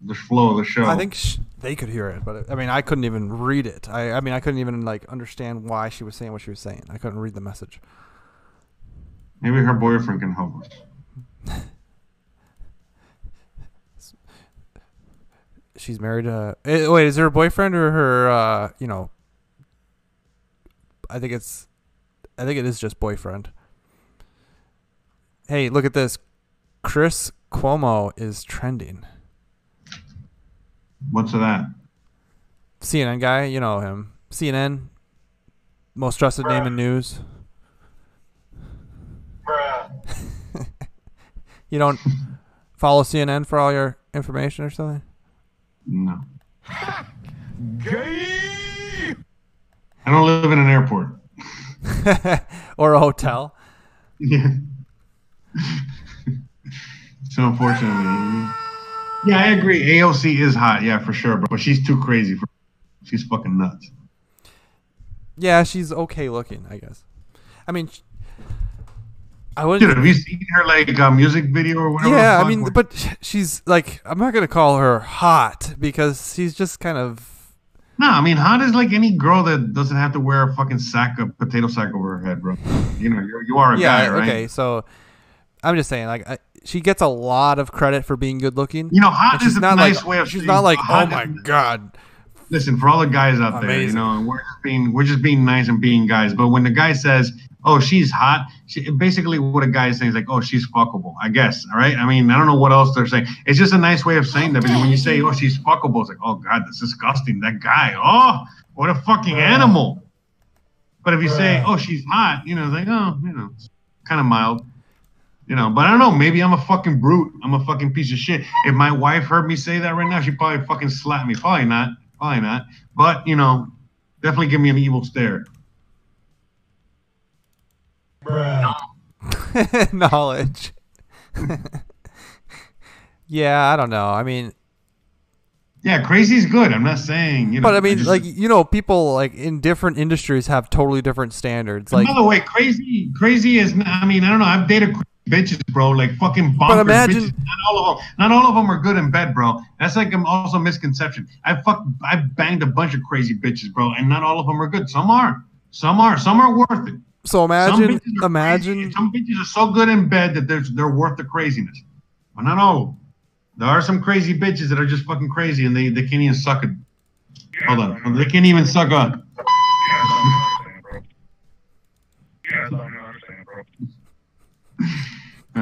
the flow of the show. I think they could hear it, but I mean, I couldn't even read it. I mean, I couldn't even like understand why she was saying what she was saying. I couldn't read the message. Maybe her boyfriend can help us. She's married to... Wait, is her boyfriend or her, you know... I think it is just boyfriend. Hey, look at this. Chris Cuomo is trending. What's that? CNN guy. You know him. CNN. Most trusted name in news. You don't follow CNN for all your information or something? No. I don't live in an airport. Or a hotel. Yeah. So unfortunately. Yeah, I agree. AOC is hot, yeah, for sure. But she's too crazy. She's fucking nuts. Yeah, she's okay looking, I guess. I mean... Dude, have you seen her like music video or whatever? Yeah, I mean, but she's like, I'm not gonna call her hot because she's just kind of. No, I mean, hot is like any girl that doesn't have to wear a fucking sack of potato sack over her head, bro. You know, you are a guy, right? Okay, so I'm just saying, like, she gets a lot of credit for being good looking. You know, hot is a nice way of. She's not like, oh my god. Listen, for all the guys out there, you know, we're just being nice and being guys. But when the guy says, "Oh, she's hot," basically what a guy is saying is like, "Oh, she's fuckable." I guess, all right. I mean, I don't know what else they're saying. It's just a nice way of saying that. Because when you say, "Oh, she's fuckable," it's like, "Oh God, that's disgusting." That guy. Oh, what a fucking animal. But if you say, "Oh, she's hot," you know, it's like, oh, you know, it's kind of mild. You know, but I don't know. Maybe I'm a fucking brute. I'm a fucking piece of shit. If my wife heard me say that right now, she'd probably fucking slap me. Probably not. Probably not, but you know, definitely give me an evil stare. Bruh. Knowledge. Yeah, I don't know. I mean, yeah, crazy's good. I'm not saying, you know, but I mean, like, you know, people like in different industries have totally different standards. Like, by the way, crazy is. I mean, I don't know. I've dated bitches, bro, like fucking bonkers. But imagine, bitches. Not all of them are good in bed, bro. That's like also a misconception. I banged a bunch of crazy bitches, bro, and not all of them are good. Some are worth it. So imagine some bitches are so good in bed that they're worth the craziness. But not all of them. There are some crazy bitches that are just fucking crazy and they can't even suck it. Hold on, they can't even suck on.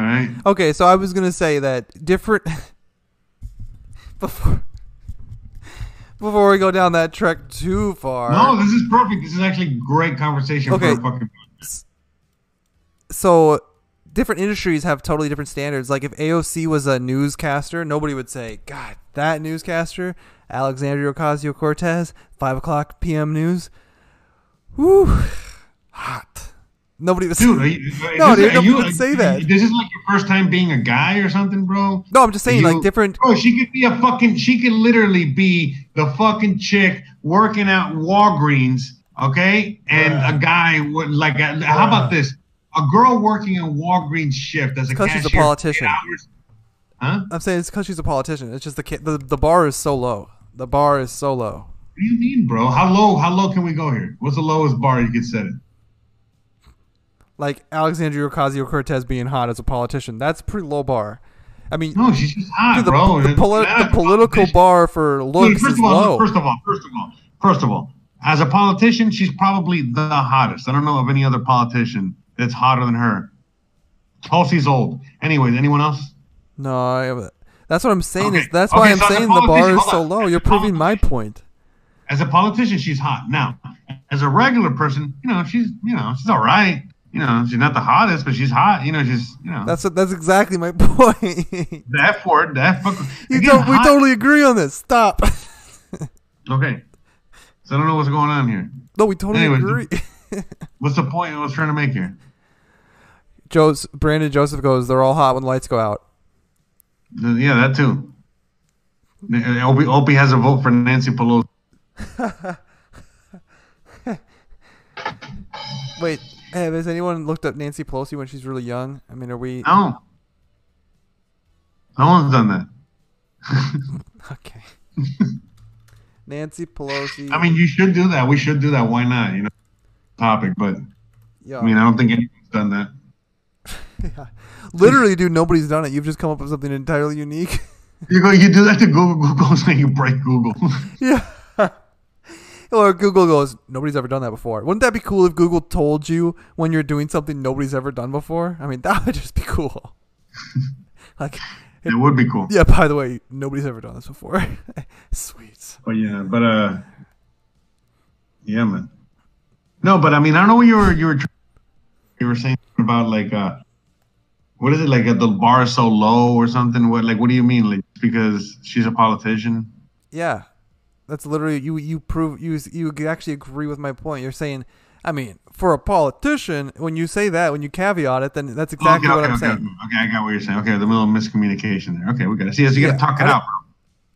right. Okay, so I was going to say that different... Before we go down that trek too far... No, this is perfect. This is actually great conversation for a fucking podcast. So... different industries have totally different standards. Like if AOC was a newscaster, nobody would say, God, that newscaster, Alexandria Ocasio-Cortez, 5 o'clock p.m. news. Whew, hot. Nobody would say that. This is like your first time being a guy or something, bro? No, I'm just saying like different. Bro, she could be a fucking, she could literally be the fucking chick working at Walgreens, okay? And a guy would like, how about this? A girl working in Walgreens shift as a cashier. Because she's a politician. Huh? I'm saying it's because she's a politician. It's just the bar is so low. The bar is so low. What do you mean, bro? How low? How low can we go here? What's the lowest bar you can set it? Like Alexandria Ocasio-Cortez being hot as a politician. That's a pretty low bar. I mean, no, she's just hot, dude, bro. The political bar for looks is low. First of all, as a politician, she's probably the hottest. I don't know of any other politician that's hotter than her. Tulsi's old. Anyways, anyone else? No, that's what I'm saying. Okay. That's why I'm saying the bar is so low. You're proving my point. As a politician, she's hot. Now, as a regular person, she's all right. She's not the hottest, but she's hot. That's exactly my point. The F word, the F word. We totally agree on this. Stop. Okay. So I don't know what's going on here. No, we totally agree. What's the point I was trying to make here? Brandon Joseph goes, they're all hot when the lights go out. Yeah, that too. Opie has a vote for Nancy Pelosi. Wait, has anyone looked up Nancy Pelosi when she's really young? I mean, are we... No. No one's done that. Okay. Nancy Pelosi... I mean, you should do that. We should do that. Why not, topic, but yeah. I mean, I don't think anyone's done that. Yeah. Literally, dude, nobody's done it. You've just come up with something entirely unique. You do that to Google. Google's like you break Google. Yeah. Or Google goes, nobody's ever done that before. Wouldn't that be cool if Google told you when you're doing something nobody's ever done before? I mean, that would just be cool. Like, it would be cool. Yeah. By the way, nobody's ever done this before. Sweet. Oh yeah, but yeah, man. No, but I mean, I don't know what you were saying about like what is it like the bar is so low or something? What do you mean? Like because she's a politician? Yeah, that's literally you actually agree with my point. You're saying, I mean, for a politician, when you say that, when you caveat it, then that's exactly what I'm saying. Okay, I got what you're saying. Okay, the little miscommunication there. Okay, we got to see. So you got to talk it out,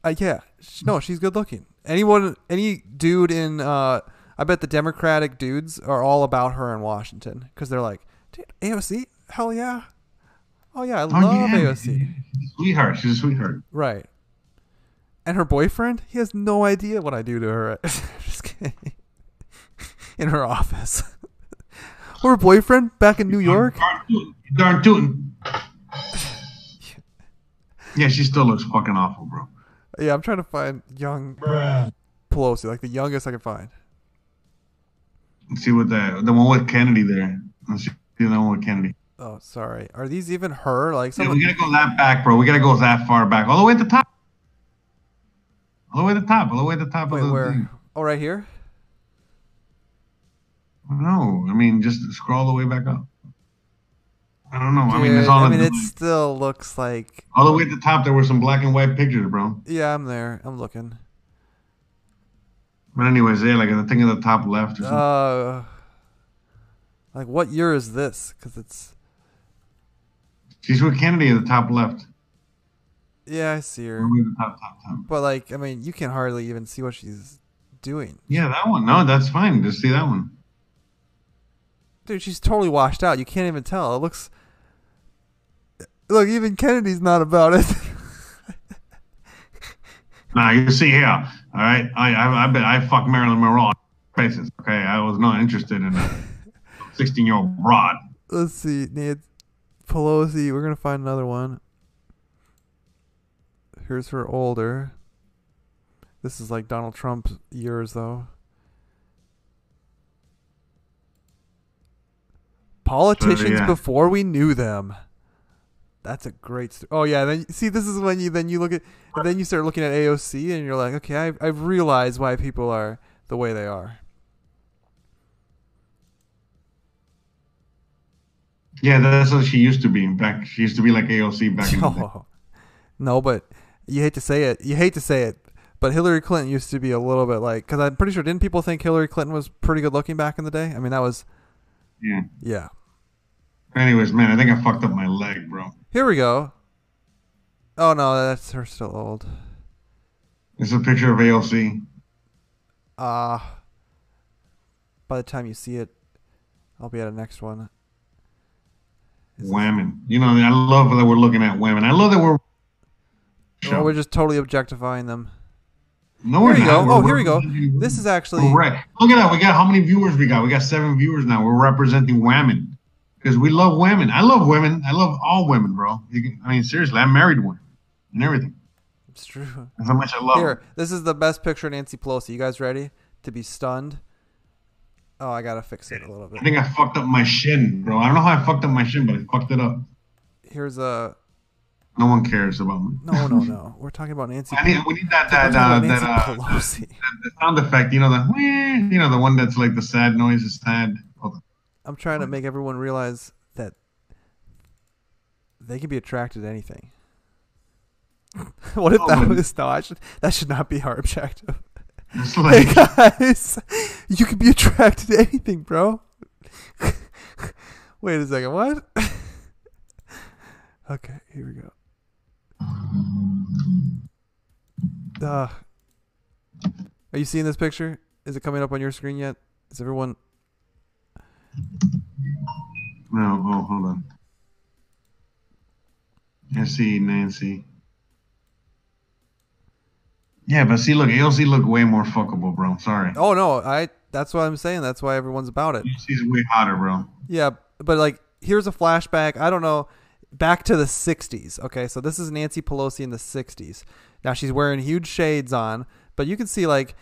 bro. Yeah, no, she's good looking. Any dude in I bet the Democratic dudes are all about her in Washington because they're like, dude, AOC? Hell yeah. Oh, yeah, I love AOC. Sweetheart. She's a sweetheart. Right. And her boyfriend? He has no idea what I do to her. Just kidding. In her office. Her boyfriend back in New York? Darn tootin'. Yeah, she still looks fucking awful, bro. Yeah, I'm trying to find young Pelosi, like the youngest I can find. Let's see what the one with Kennedy there. Let's see the one with Kennedy. Oh, sorry. Are these even her? Like, someone... yeah, we gotta go that back, bro. We gotta go that far back, all the way at the top. All the way at the top. All the way at the top. Wait, of the where? Oh, right here. No, I mean just scroll all the way back up. I don't know. Dude, I mean, it still looks like all the way at the top. There were some black and white pictures, bro. Yeah, I'm there. I'm looking. But anyways, yeah, like the thing in the top left or something. Like what year is this? Because it's... she's with Kennedy in the top left. Yeah, I see her. The top. But like, I mean, you can hardly even see what she's doing. Yeah, that one. No, that's fine. Just see that one. Dude, she's totally washed out. You can't even tell. It looks... look, even Kennedy's not about it. Nah, you see here. All right, I fucked Marilyn Monroe on faces. Okay, I was not interested in a 16-year-old broad. Let's see, Nancy Pelosi. We're gonna find another one. Here's her older. This is like Donald Trump's years, though. Politicians before we knew them. That's a great story. Oh yeah, then see, this is when you look at, and then you start looking at AOC, and you're like, okay, I've realized why people are the way they are. Yeah, that's what she used to be back. She used to be like AOC back in the day. No, but you hate to say it. You hate to say it, but Hillary Clinton used to be a little bit like, because I'm pretty sure, didn't people think Hillary Clinton was pretty good looking back in the day? I mean, that was. Yeah. Yeah. Anyways, man, I think I fucked up my leg, bro. Here we go. Oh no, that's her still old. It's a picture of AOC. By the time you see it, I'll be at the next one. Women. You know, I love that we're looking at women. I love that we're... Oh, we're just totally objectifying them. No, we're not. Oh, here we go. This is actually... Right. Look at that. We got how many viewers we got? We got 7 viewers now. We're representing women. Because we love women. I love women. I love all women, bro. I mean, seriously, I married one and everything. It's true. That's how much I love her. Here, this is the best picture of Nancy Pelosi. You guys ready to be stunned? Oh, I got to fix it a little bit. I think I fucked up my shin, bro. I don't know how I fucked up my shin, but I fucked it up. Here's a... No one cares about me. No. We're talking about Nancy Pelosi. We need that sound effect. You know, the one that's like the sad noise is sad. I'm trying to make everyone realize that they can be attracted to anything. What if that was... No, that should not be our objective. Like, hey guys, you can be attracted to anything, bro. Wait a second, what? Okay, here we go. Are you seeing this picture? Is it coming up on your screen yet? Is everyone... No, oh, hold on. I see Nancy. Yeah, but see, look, AOC look way more fuckable, bro. Sorry. Oh no, that's what I'm saying. That's why everyone's about it. She's way hotter, bro. Yeah, but like, here's a flashback. I don't know, back to the '60s. Okay, so this is Nancy Pelosi in the '60s. Now she's wearing huge shades on, but you can see like,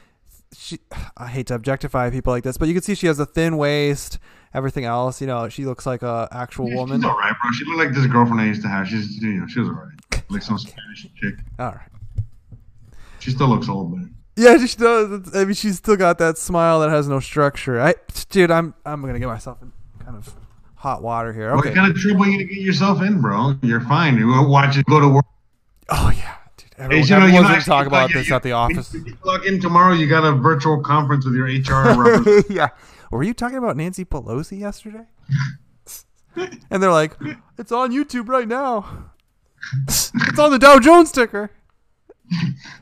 I hate to objectify people like this, but you can see she has a thin waist. Everything else, you know, she looks like a actual woman. She's all right, bro. She looked like this girlfriend I used to have. She's, you know, she was all right, like some Spanish chick. All right. She still looks old, man. Yeah, she does. I mean, she's still got that smile that has no structure. Dude, I'm gonna get myself in kind of hot water here. Okay. What kind of trouble are you gonna get yourself in, bro? You're fine. You watch it go to work. Oh yeah, dude. Everyone's gonna talk about this at the office. If you log in tomorrow, you got a virtual conference with your HR representative. Yeah. Were you talking about Nancy Pelosi yesterday? And they're like, it's on YouTube right now. It's on the Dow Jones ticker.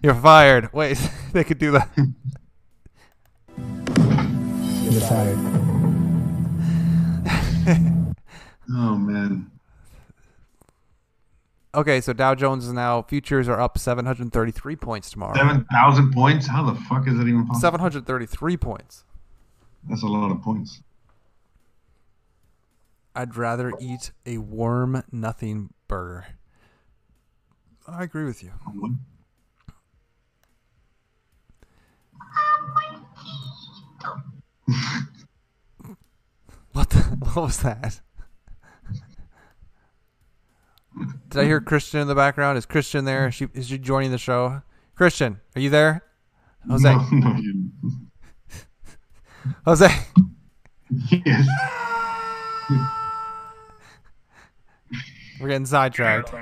You're fired. Wait, they could do that. You're fired. Oh, man. Okay, so Dow Jones is now, futures are up 733 points tomorrow. 7,000 points? How the fuck is that even possible? 733 points. That's a lot of points. I'd rather eat a worm nothing burger. I agree with you. What was that? Did I hear Christian in the background? Is Christian there? Is she joining the show? Christian, are you there? Jose. No, you didn't. Jose. Yes. We're getting sidetracked.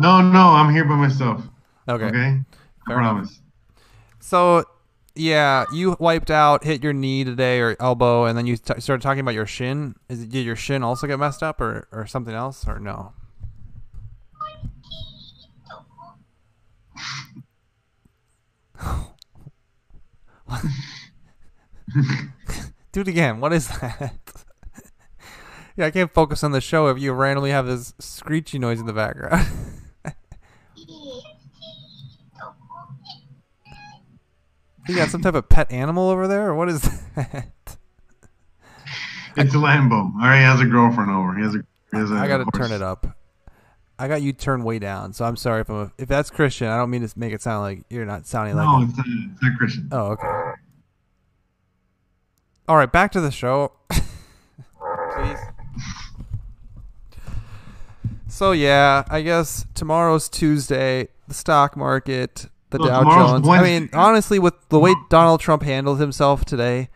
No, I'm here by myself. Okay. I promise. So, yeah, you wiped out, hit your knee today or elbow, and then you started talking about your shin. Did your shin also get messed up or something else, or no? What? Do it again. What is that? Yeah, I can't focus on the show if you randomly have this screechy noise in the background. You got some type of pet animal over there, or what is that? It's Lambo. All right, he has a girlfriend over. He has a I gotta turn it up. I got you turned way down, so I'm sorry if that's Christian. I don't mean to make it sound like you're not sounding like. No, it's not Christian. Oh, okay. All right, back to the show. Please. So yeah, I guess tomorrow's Tuesday. The stock market, the Dow Jones. Wednesday. I mean, honestly, with the way Donald Trump handled himself today,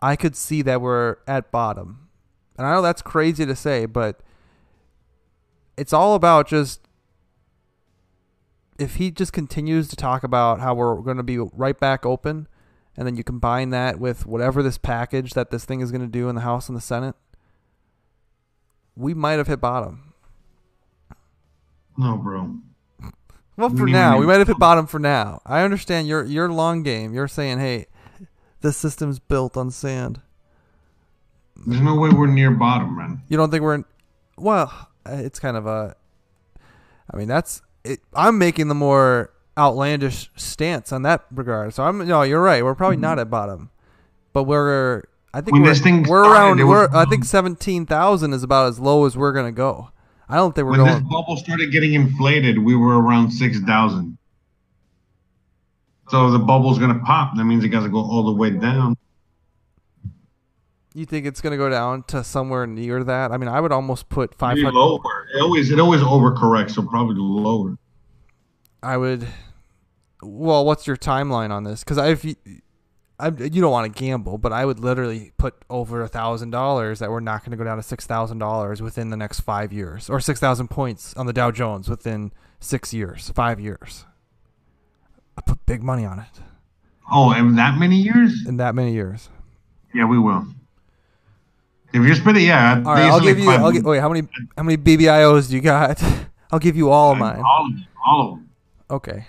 I could see that we're at bottom. And I know that's crazy to say, but it's all about just if he just continues to talk about how we're going to be right back open, and then you combine that with whatever this package that this thing is going to do in the House and the Senate, we might have hit bottom. No, bro. Well, for now. We might have hit bottom for now. I understand your long game. You're saying, hey, this system's built on sand. There's no way we're near bottom, man. You don't think we're in... Well, it's kind of a... I mean, that's... It, I'm making the more outlandish stance on that regard. So I'm... No, you're right. We're probably not at bottom. But we're... I think I think 17,000 is about as low as we're going to go. I don't think we're going. When this bubble started getting inflated, we were around 6,000. So the bubble's going to pop. That means it got to go all the way down. You think it's going to go down to somewhere near that? I mean, I would almost put 500. Lower. It always overcorrects, so probably lower. I would. Well, what's your timeline on this? Because you don't want to gamble, but I would literally put over $1,000 that we're not going to go down to $6,000 within the next 5 years, or 6,000 points on the Dow Jones within 6 years, 5 years. I put big money on it. Oh, in that many years? In that many years. Yeah, we will. If you're spending, yeah. All right, I'll give you. Wait, how many BBIOs do you got? I'll give you all of mine. All of them. Okay.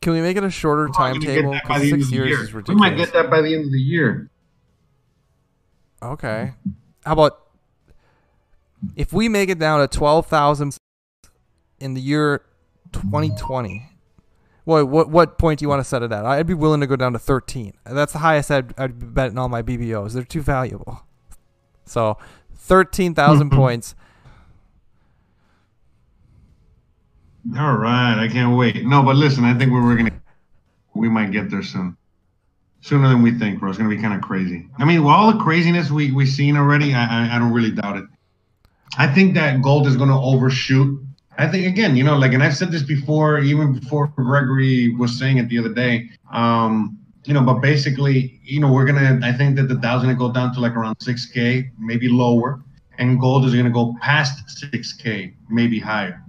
Can we make it a shorter timetable? 6 years is ridiculous. We might get that by the end of the year. Okay. How about if we make it down to 12,000 in the year 2020? What point do you want to set it at? I'd be willing to go down to 13. That's the highest I'd bet in all my BBOs. They're too valuable. So 13,000 points. All right, I can't wait. No, but listen, I think we might get there soon. Sooner than we think, bro. It's going to be kind of crazy. I mean, with all the craziness we've seen already, I don't really doubt it. I think that gold is going to overshoot. I think, again, you know, like, and I've said this before, even before Gregory was saying it the other day, you know, but basically, you know, I think that the Dow's going to go down to like around 6K, maybe lower, and gold is going to go past 6K, maybe higher.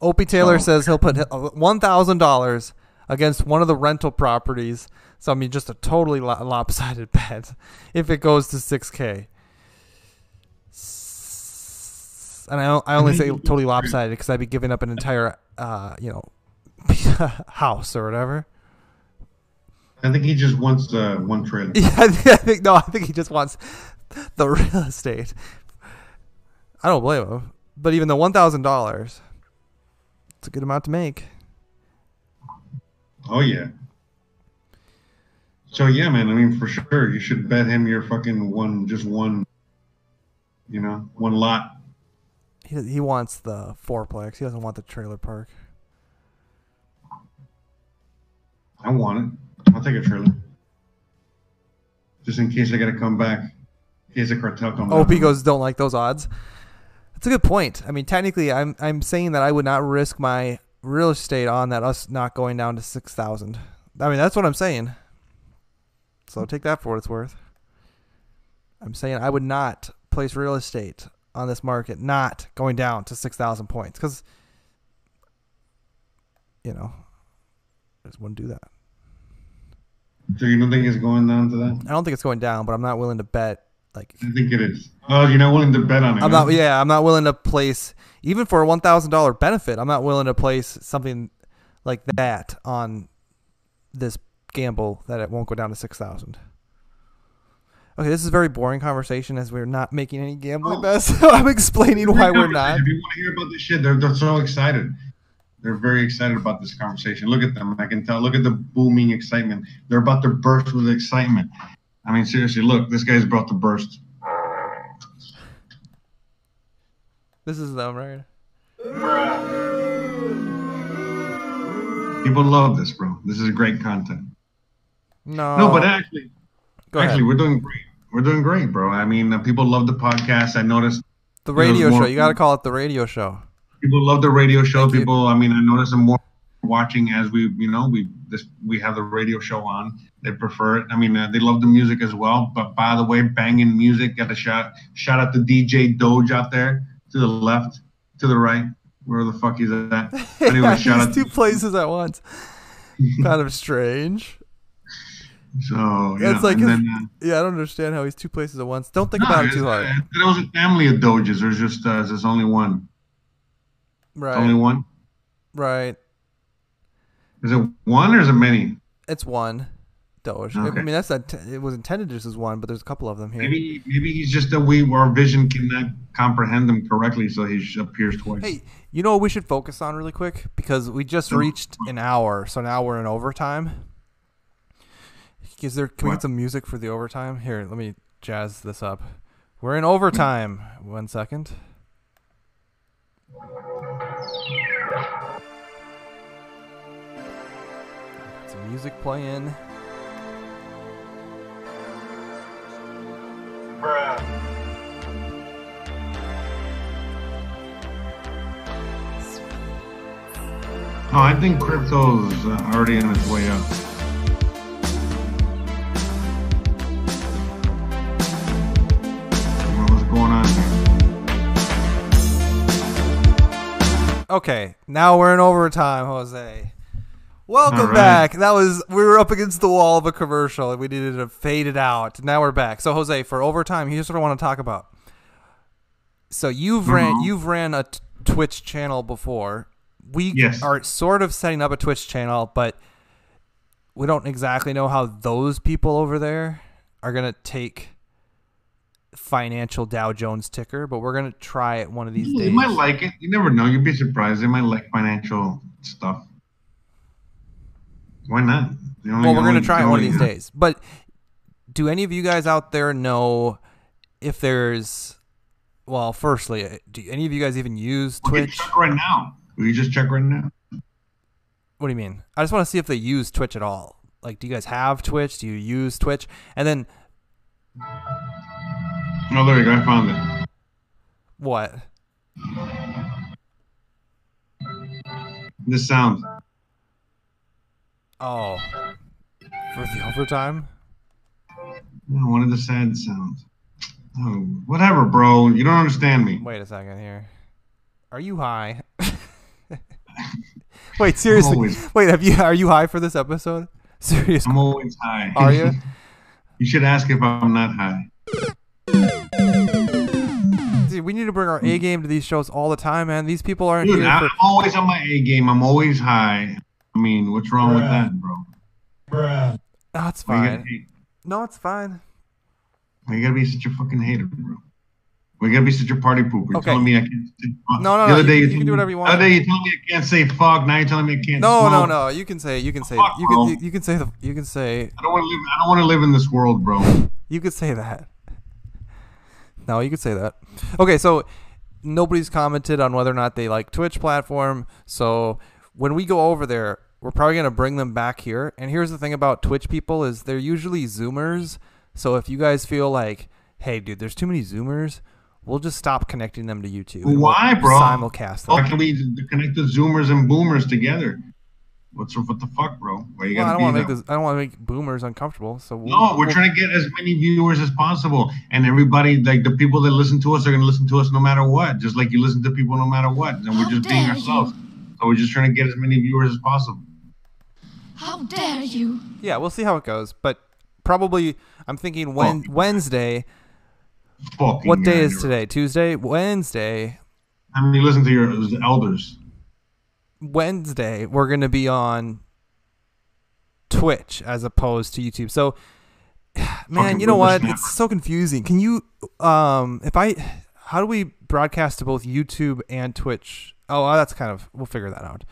Opie Taylor says he'll put $1,000 against one of the rental properties. So, I mean, just a totally lopsided bet if it goes to 6K. And I only say totally lopsided because I'd be giving up an entire, you know, house or whatever. I think he just wants one trailer. Yeah, I think he just wants the real estate. I don't blame him. But even the $1,000... a good amount to make. Oh yeah. So yeah, man, I mean, for sure you should bet him your fucking one, you know, one lot. He wants the fourplex. He doesn't want the trailer park. I want it. I'll take a trailer just in case I gotta come back, in case a cartel comes back. Opie goes, don't like those odds. That's a good point. I mean, technically, I'm saying that I would not risk my real estate on that us not going down to 6,000. I mean, that's what I'm saying. So take that for what it's worth. I'm saying I would not place real estate on this market not going down to 6,000 points because, you know, I just wouldn't do that. So you don't think it's going down to that? I don't think it's going down, but I'm not willing to bet. Like, I think it is. Oh, you're not willing to bet on it. I'm not willing to place, even for a $1,000 benefit, I'm not willing to place something like that on this gamble that it won't go down to 6,000. Okay, this is a very boring conversation as we're not making any gambling bets. So I'm explaining why we're not. If you want to hear about this shit, they're so excited. They're very excited about this conversation. Look at them. I can tell. Look at the booming excitement. They're about to burst with excitement. I mean, seriously, look, this guy's about to burst. This is them, right? People love this, bro. This is great content. No, but actually, we're doing great. We're doing great, bro. I mean, people love the podcast. I noticed The radio show. You got to call it the radio show. People love the radio show. People, I mean, I notice them more watching as we, you know, we have the radio show on. They prefer it. I mean, they love the music as well. But by the way, banging music. Got a shout out to DJ Doge out there to the left, to the right, where the fuck he's at. Anyway, yeah, shout out two places at once. Kind of strange. So yeah, it's like I don't understand how he's two places at once. Don't think about it too hard. There was a family of Doges. There's just there's only one. Right. Only one. Right. Is it one or is it many? It's one Doge. Okay. I mean, that's not it was intended just as one, but there's a couple of them here. Maybe he's just that our vision cannot comprehend them correctly, so he appears twice. Hey, you know what we should focus on really quick, because we just reached an hour, so now we're in overtime. Is there? Can we get some music for the overtime? Here, let me jazz this up. We're in overtime. 1 second. Got some music playing. Oh, I think crypto's already on its way up. Okay, now we're in overtime, Jose. Welcome back. That was we were up against the wall of a commercial and we needed to fade it out. Now we're back. So Jose, for overtime, here's what I want to talk about. So you've ran a Twitch channel before. We are sort of setting up a Twitch channel, but we don't exactly know how those people over there are gonna take financial Dow Jones ticker, but we're gonna try it one of these days. You might like it. You never know. You'd be surprised. They might like financial stuff. Why not? Well, we're gonna try it one of these days. But do any of you guys out there know if there's? Well, firstly, do any of you guys even use Twitch? Check right now. Will you just check right now? What do you mean? I just want to see if they use Twitch at all. Like, do you guys have Twitch? Do you use Twitch? And then. Oh, there you go. I found it. What? The sound. Oh. For the overtime? No, one of the sad sounds. Oh, whatever, bro. You don't understand me. Wait a second here. Are you high? Wait, seriously. Wait, are you high for this episode? Seriously. I'm always high. Are you? You should ask if I'm not high. We need to bring our A game to these shows all the time, man. These people aren't. Dude, I'm always on my A game. I'm always high. I mean, what's wrong with that, bro? Bruh. No, it's fine. No, it's fine. Why you gotta be such a fucking hater, bro? Why you gotta be such a party pooper? You're telling me I can't say fuck. No. The other day you can do whatever you want. The other day you told me I can't say fuck. Now you're telling me I can't. No. You can say. I don't want to live. I don't want to live in this world, bro. You could say that. No, you could say that. Okay, so nobody's commented on whether or not they like Twitch platform. So when we go over there, we're probably going to bring them back here. And here's the thing about Twitch people is they're usually Zoomers. So if you guys feel like, hey, dude, there's too many Zoomers, we'll just stop connecting them to YouTube. Why, bro? Simulcast them. How can we connect the Zoomers and Boomers together? What the fuck, bro? I don't want to make this. I don't want to make Boomers uncomfortable. So we're trying to get as many viewers as possible, and everybody, like the people that listen to us, are gonna listen to us no matter what. Just like you listen to people no matter what, and we're just being ourselves. So we're just trying to get as many viewers as possible. How dare you? Yeah, we'll see how it goes, but probably I'm thinking Wednesday. What day is today? Tuesday, Wednesday. I mean, you listen to your elders. Wednesday we're going to be on Twitch as opposed to YouTube. So man, you know what? It's so confusing. Can you how do we broadcast to both YouTube and Twitch? Oh, that's kind of we'll figure that out.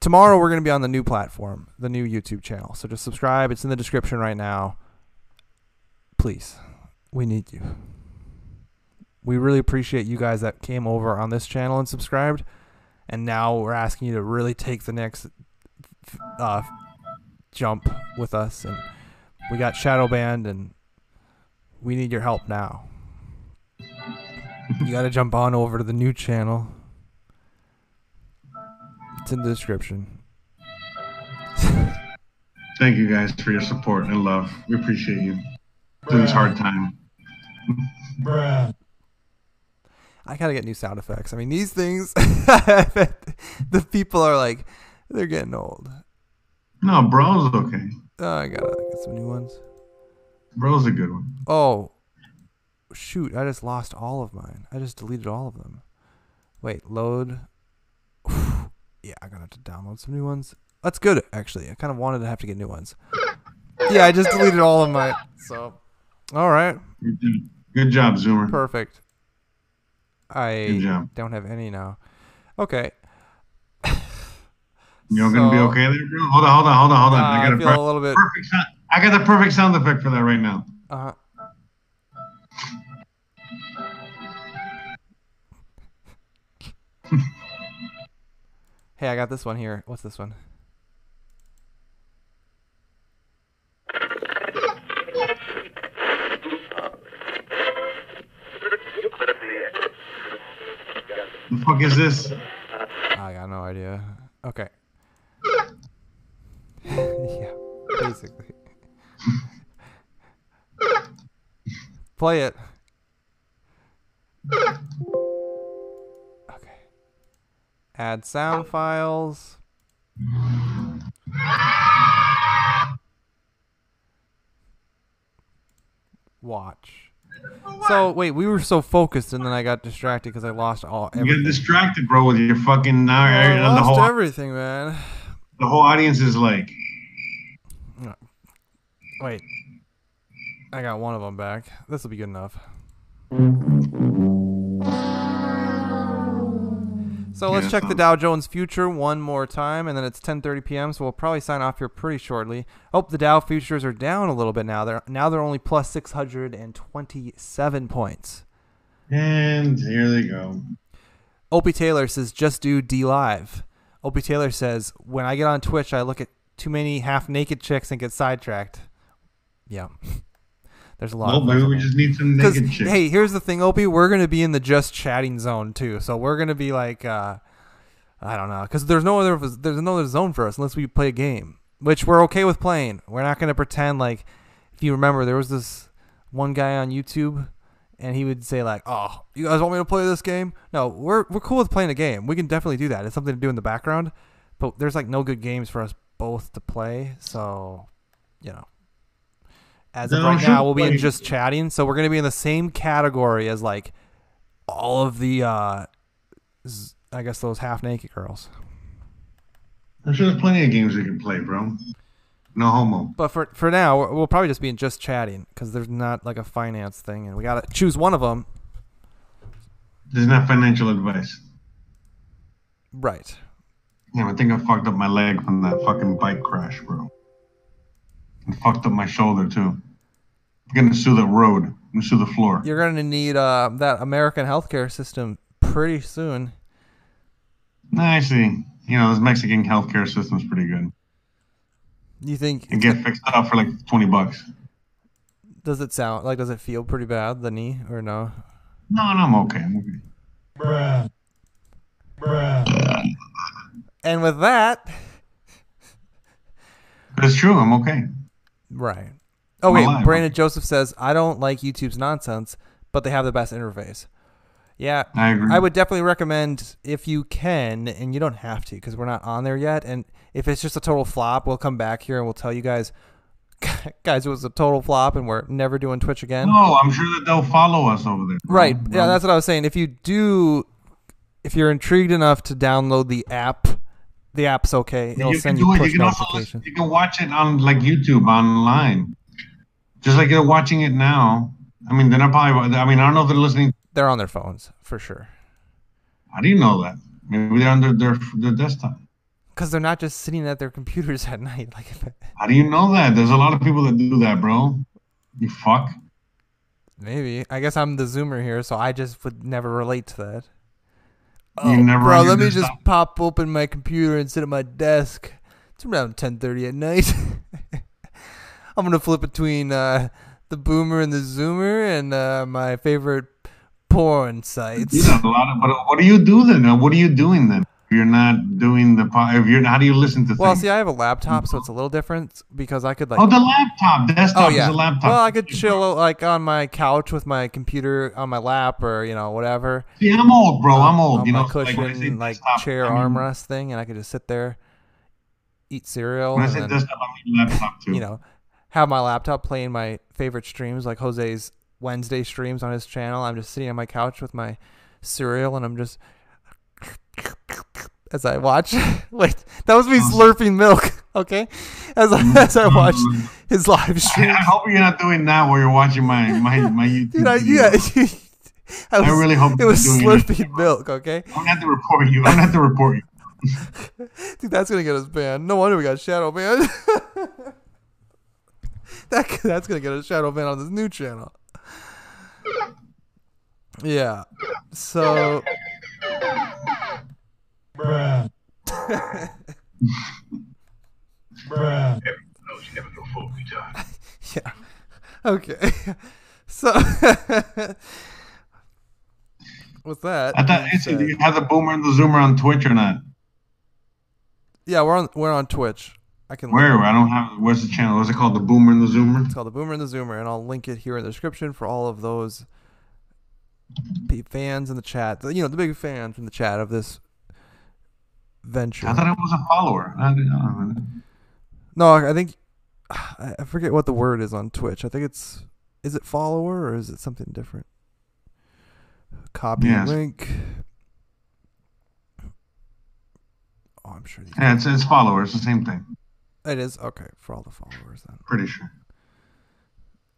Tomorrow we're going to be on the new platform, the new YouTube channel. So just subscribe. It's in the description right now. Please. We need you. We really appreciate you guys that came over on this channel and subscribed. And now we're asking you to really take the next jump with us. And we got shadow banned, and we need your help now. You gotta jump on over to the new channel. It's in the description. Thank you guys for your support and love. We appreciate you. Through this hard time. Bruh. I gotta get new sound effects. I mean, these things, the people are like, they're getting old. No, bro's okay. Oh, I gotta get some new ones. Bro's a good one. Oh, shoot. I just lost all of mine. I just deleted all of them. Wait, load. Yeah, I'm gonna have to download some new ones. That's good, actually. I kind of wanted to have to get new ones. Yeah, I just deleted all of mine. So, all right. Good job, Zoomer. Perfect. I don't have any now. Okay. You're gonna be okay there, bro? Hold on. I got a little bit. Perfect sound. I got the perfect sound effect for that right now. Hey, I got this one here. What's this one? The fuck is this? I got no idea. Okay. Yeah, basically. Play it. Okay. Add sound files. Watch. So wait, we were so focused, and then I got distracted because I lost all. Everything. You get distracted, bro, with your fucking. I lost the whole, everything, man. The whole audience is like. Wait, I got one of them back. This will be good enough. So let's check the Dow Jones future one more time, and then it's 10:30 p.m. So we'll probably sign off here pretty shortly. Oh, the Dow futures are down a little bit now. They're only plus 627 points. And here they go. Opie Taylor says, "Just do D Live." Opie Taylor says, "When I get on Twitch, I look at too many half-naked chicks and get sidetracked." Yeah. There's a lot. Well, maybe we just need some naked chicks. Hey, here's the thing, Opie. We're gonna be in the just chatting zone too, so we're gonna be like, I don't know, because there's no other zone for us unless we play a game, which we're okay with playing. We're not gonna pretend like. If you remember, there was this one guy on YouTube, and he would say like, "Oh, you guys want me to play this game?" No, we're cool with playing a game. We can definitely do that. It's something to do in the background, but there's like no good games for us both to play. So, you know. As of right now, we'll be in just chatting, so we're going to be in the same category as, like, all of the, I guess, those half-naked girls. I'm sure there's plenty of games we can play, bro. No homo. But for now, we'll probably just be in just chatting, because there's not, like, a finance thing, and we got to choose one of them. There's not financial advice. Right. Yeah, I think I fucked up my leg from that fucking bike crash, bro. And fucked up my shoulder too. I'm gonna sue the road. I'm gonna sue the floor. You're gonna need that American healthcare system pretty soon. Nah, actually, you know, this Mexican healthcare system's pretty good. You think it get fixed up for like $20? Does it sound like? Does it feel pretty bad? The knee or no? No, I'm okay. I'm okay. Bruh. Bruh. And with that, it's true. I'm okay. Right. Oh, wait. Brandon Joseph says, I don't like YouTube's nonsense, but they have the best interface. Yeah. I agree. I would definitely recommend if you can, and you don't have to because we're not on there yet. And if it's just a total flop, we'll come back here and we'll tell you guys, it was a total flop and we're never doing Twitch again. No, I'm sure that they'll follow us over there. Right. Yeah, that's what I was saying. If you're intrigued enough to download the app, the app's okay. It'll send you push notifications. You can watch it on like YouTube online, just like you're watching it now. I mean, they're not probably. I mean, I don't know if they're listening. They're on their phones for sure. How do you know that? Maybe they're on their desktop. Because they're not just sitting at their computers at night. Like. How do you know that? There's a lot of people that do that, bro. You fuck. Maybe. I guess I'm the Zoomer here, so I just would never relate to that. Oh, bro, let me just pop open my computer and sit at my desk. It's around 10:30 at night. I'm going to flip between the Boomer and the Zoomer and my favorite porn sites. You know, a lot of, but what do you do then? What are you doing then? You're not doing the if you're how do you listen to things? See, I have a laptop, so it's a little different because I could like the laptop desktop is a laptop. Well, I could chill like on my couch with my computer on my lap or you know whatever. See, I'm old, bro. I'm old. You know, cushion like chair armrest thing, and I could just sit there, eat cereal. When I say desktop, I mean laptop too. You know, have my laptop playing my favorite streams like Jose's Wednesday streams on his channel. I'm just sitting on my couch with my cereal, and I'm just. As I watch, wait, that was me slurping milk, okay? As I watched his live stream. I hope you're not doing that while you're watching my YouTube. Dude, I really hope it was slurping milk, okay? I'm gonna have to report you. Dude, that's gonna get us banned. No wonder we got shadow banned. That's gonna get us shadow banned on this new channel. Yeah. So. Bruh. Bruh. Yeah. Okay. So what's that? I thought do you have the Boomer and the Zoomer on Twitch or not? Yeah, we're on Twitch. I can where's the channel? What's it called? The Boomer and the Zoomer? It's called the Boomer and the Zoomer, and I'll link it here in the description for all of those fans in the chat. You know, the big fans in the chat of this venture. I thought I was a follower. No, I think I forget what the word is on Twitch. I think is it follower or is it something different? Copy link. Oh, I'm sure. Yeah, it's followers. The same thing. It is okay for all the followers then. Pretty sure.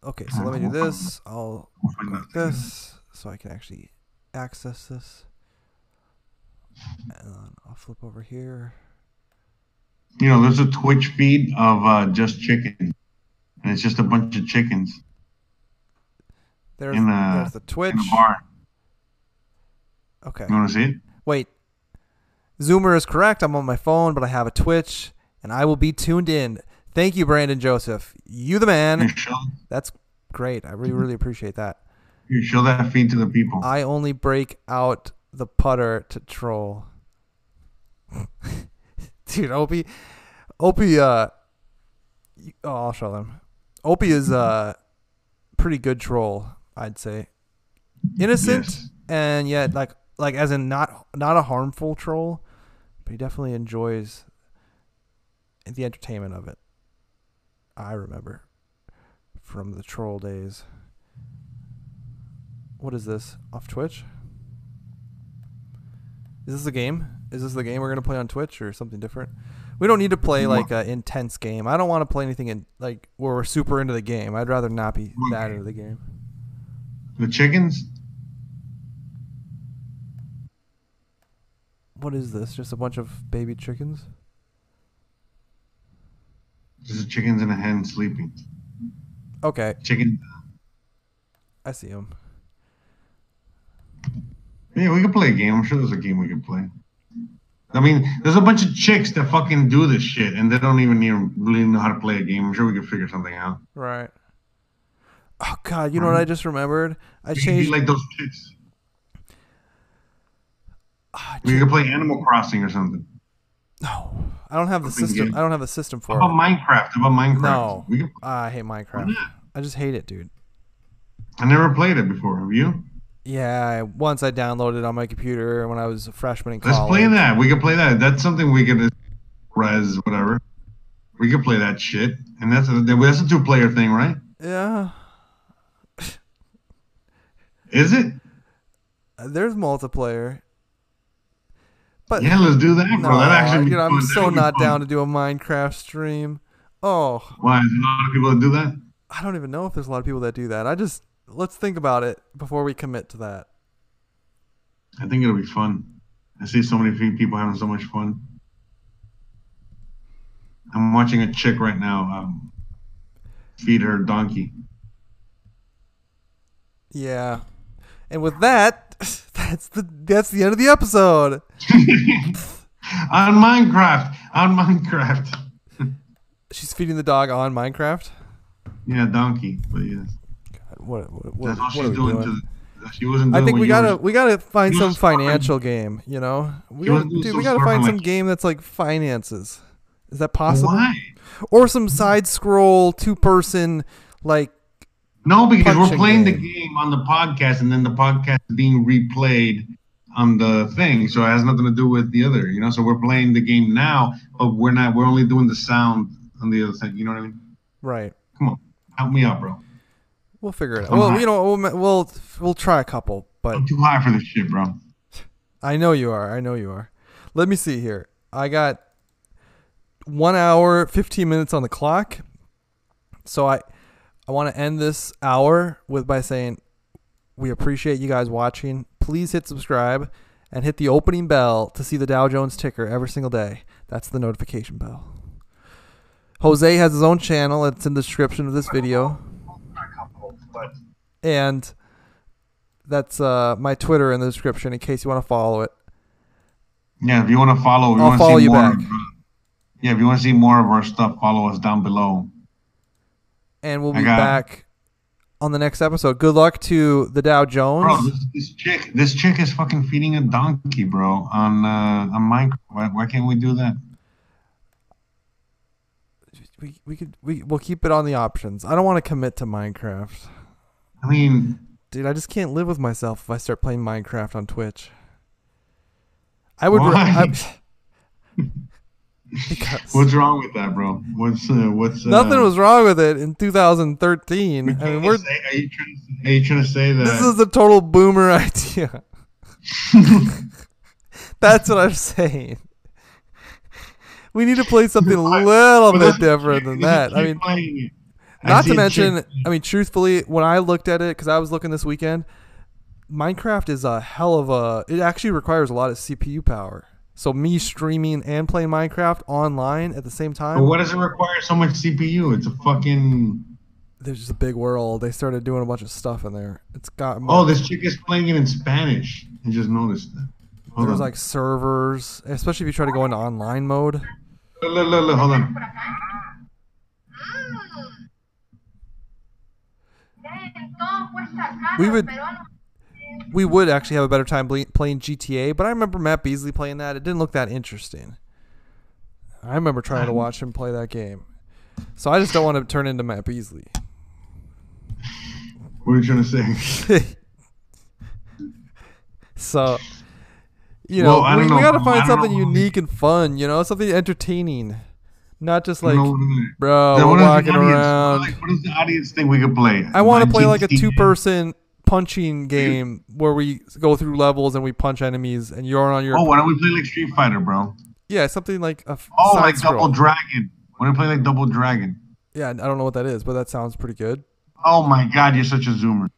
Okay, so let me do this. I'll click this so I can actually access this. And I'll flip over here. You know, there's a Twitch feed of just chicken, and it's just a bunch of chickens. There's the Twitch. In a bar. Okay. You want to see it? Wait. Zoomer is correct. I'm on my phone, but I have a Twitch, and I will be tuned in. Thank you, Brandon Joseph. You the man. That's great. I really, really appreciate that. You show that feed to the people. I only break out the putter to troll. Dude, Opie I'll show them. Opie is a pretty good troll, I'd say. Innocent and yet like as in not a harmful troll, but he definitely enjoys the entertainment of it. I remember from the troll days. What is this? Off Twitch? Is this the game? Is this the game we're going to play on Twitch or something different? We don't need to play like an intense game. I don't want to play anything where we're super into the game. I'd rather not be that into the game. The chickens? What is this? Just a bunch of baby chickens? Just chickens in a hen sleeping. Okay. Chicken. I see them. Yeah, we can play a game. I'm sure there's a game we can play. I mean, there's a bunch of chicks that fucking do this shit, and they don't even really know how to play a game. I'm sure we can figure something out. Right. Oh, God. You know what I just remembered? I changed. Like those chicks. We can play Animal Crossing or something. No. I don't have the system. I don't have a system for it. How about Minecraft? No. We can... I hate Minecraft. I just hate it, dude. I never played it before. Have you? Yeah, once I downloaded it on my computer when I was a freshman in college. Let's play that. We can play that. That's something we can res, whatever. We can play that shit. And that's a two-player thing, right? Yeah. Is it? There's multiplayer. But yeah, let's do that, bro. That actually I'm so not down to do a Minecraft stream. Oh. Why? Is there a lot of people that do that? I don't even know if there's a lot of people that do that. Let's think about it before we commit to that. I think it'll be fun. I see so many people having so much fun. I'm watching a chick right now feed her donkey. Yeah. And with that, that's the end of the episode. On Minecraft. She's feeding the dog on Minecraft? Yeah, donkey, but yes. What, that's what she's doing to She wasn't. I think we gotta find some financial game. You know, we gotta find some game that's like finances. Is that possible? Why? Or some side scroll 2-person like. No, because we're playing the game on the podcast, and then the podcast is being replayed on the thing, so it has nothing to do with the other. You know, so we're playing the game now, but we're not. We're only doing the sound on the other thing. You know what I mean? Right. Come on, help me out, bro. We'll figure it out. Well, you know, we'll try a couple, but I'm too high for this shit, bro. I know you are. I know you are. Let me see here. I got 1 hour, 15 minutes on the clock, so I want to end this hour with by saying we appreciate you guys watching. Please hit subscribe and hit the opening bell to see the Dow Jones ticker every single day. That's the notification bell. Jose has his own channel. It's in the description of this video. And that's my Twitter in the description in case you want to follow it. Yeah, if you want to follow, I'll follow you back. Yeah, if you want to see more of our stuff, follow us down below. And we'll be back on the next episode. Good luck to the Dow Jones. Bro, this chick is fucking feeding a donkey, bro, on Minecraft. Why can't we do that? We'll keep it on the options. I don't want to commit to Minecraft. I mean, dude, I just can't live with myself if I start playing Minecraft on Twitch. I would. What's wrong with that, bro? Nothing was wrong with it in 2013. I mean, are you trying to say that this is a total boomer idea? That's what I'm saying. We need to play something a little bit different than that. I mean, not to mention, I mean, truthfully, when I looked at it, because I was looking this weekend, Minecraft is a hell of a. It actually requires a lot of CPU power. So me streaming and playing Minecraft online at the same time. But what does it require so much CPU? It's a fucking. There's just a big world. They started doing a bunch of stuff in there. It's got. Oh, this chick is playing it in Spanish. I just noticed that. There's like servers, especially if you try to go into online mode. Look, hold on. We would actually have a better time playing GTA, but I remember Matt Beasley playing that. It didn't look that interesting. I remember trying to watch him play that game. So I just don't want to turn into Matt Beasley. What are you trying to say? So, you know, well, we got to find something unique and fun, you know, something entertaining. Not just like, bro, we're walking around. Like, what does the audience think we could play? I want to play like a 2-person... punching game where we go through levels and we punch enemies and you're on your. Oh, why don't we play like Street Fighter, bro? Yeah, something like a. Oh, like scroll. Double Dragon. Why don't we play like Double Dragon? Yeah, I don't know what that is, but that sounds pretty good. Oh my God, you're such a zoomer.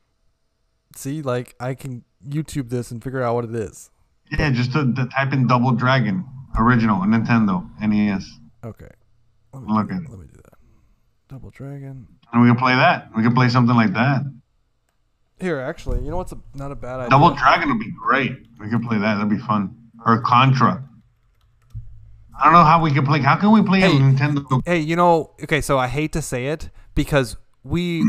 See, like I can YouTube this and figure out what it is. Yeah, just to type in Double Dragon original Nintendo NES. Okay. Let me do that. Double Dragon. And we can play that. We can play something like that. Here, actually, you know what's not a bad idea? Double Dragon would be great. We could play that. That'd be fun. Or Contra. I don't know how we could play. How can we play a Nintendo? Hey, you know, okay, so I hate to say it because we.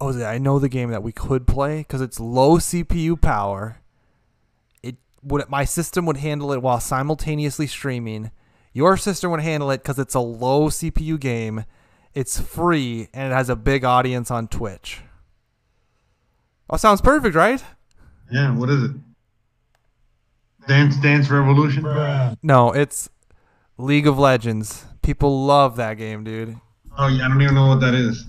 Oh, I know the game that we could play because it's low CPU power. My system would handle it while simultaneously streaming. Your system would handle it because it's a low CPU game. It's free and it has a big audience on Twitch. Oh, sounds perfect, right? Yeah, what is it? Dance Revolution? Bruh. No, it's League of Legends. People love that game, dude. Oh, yeah, I don't even know what that is.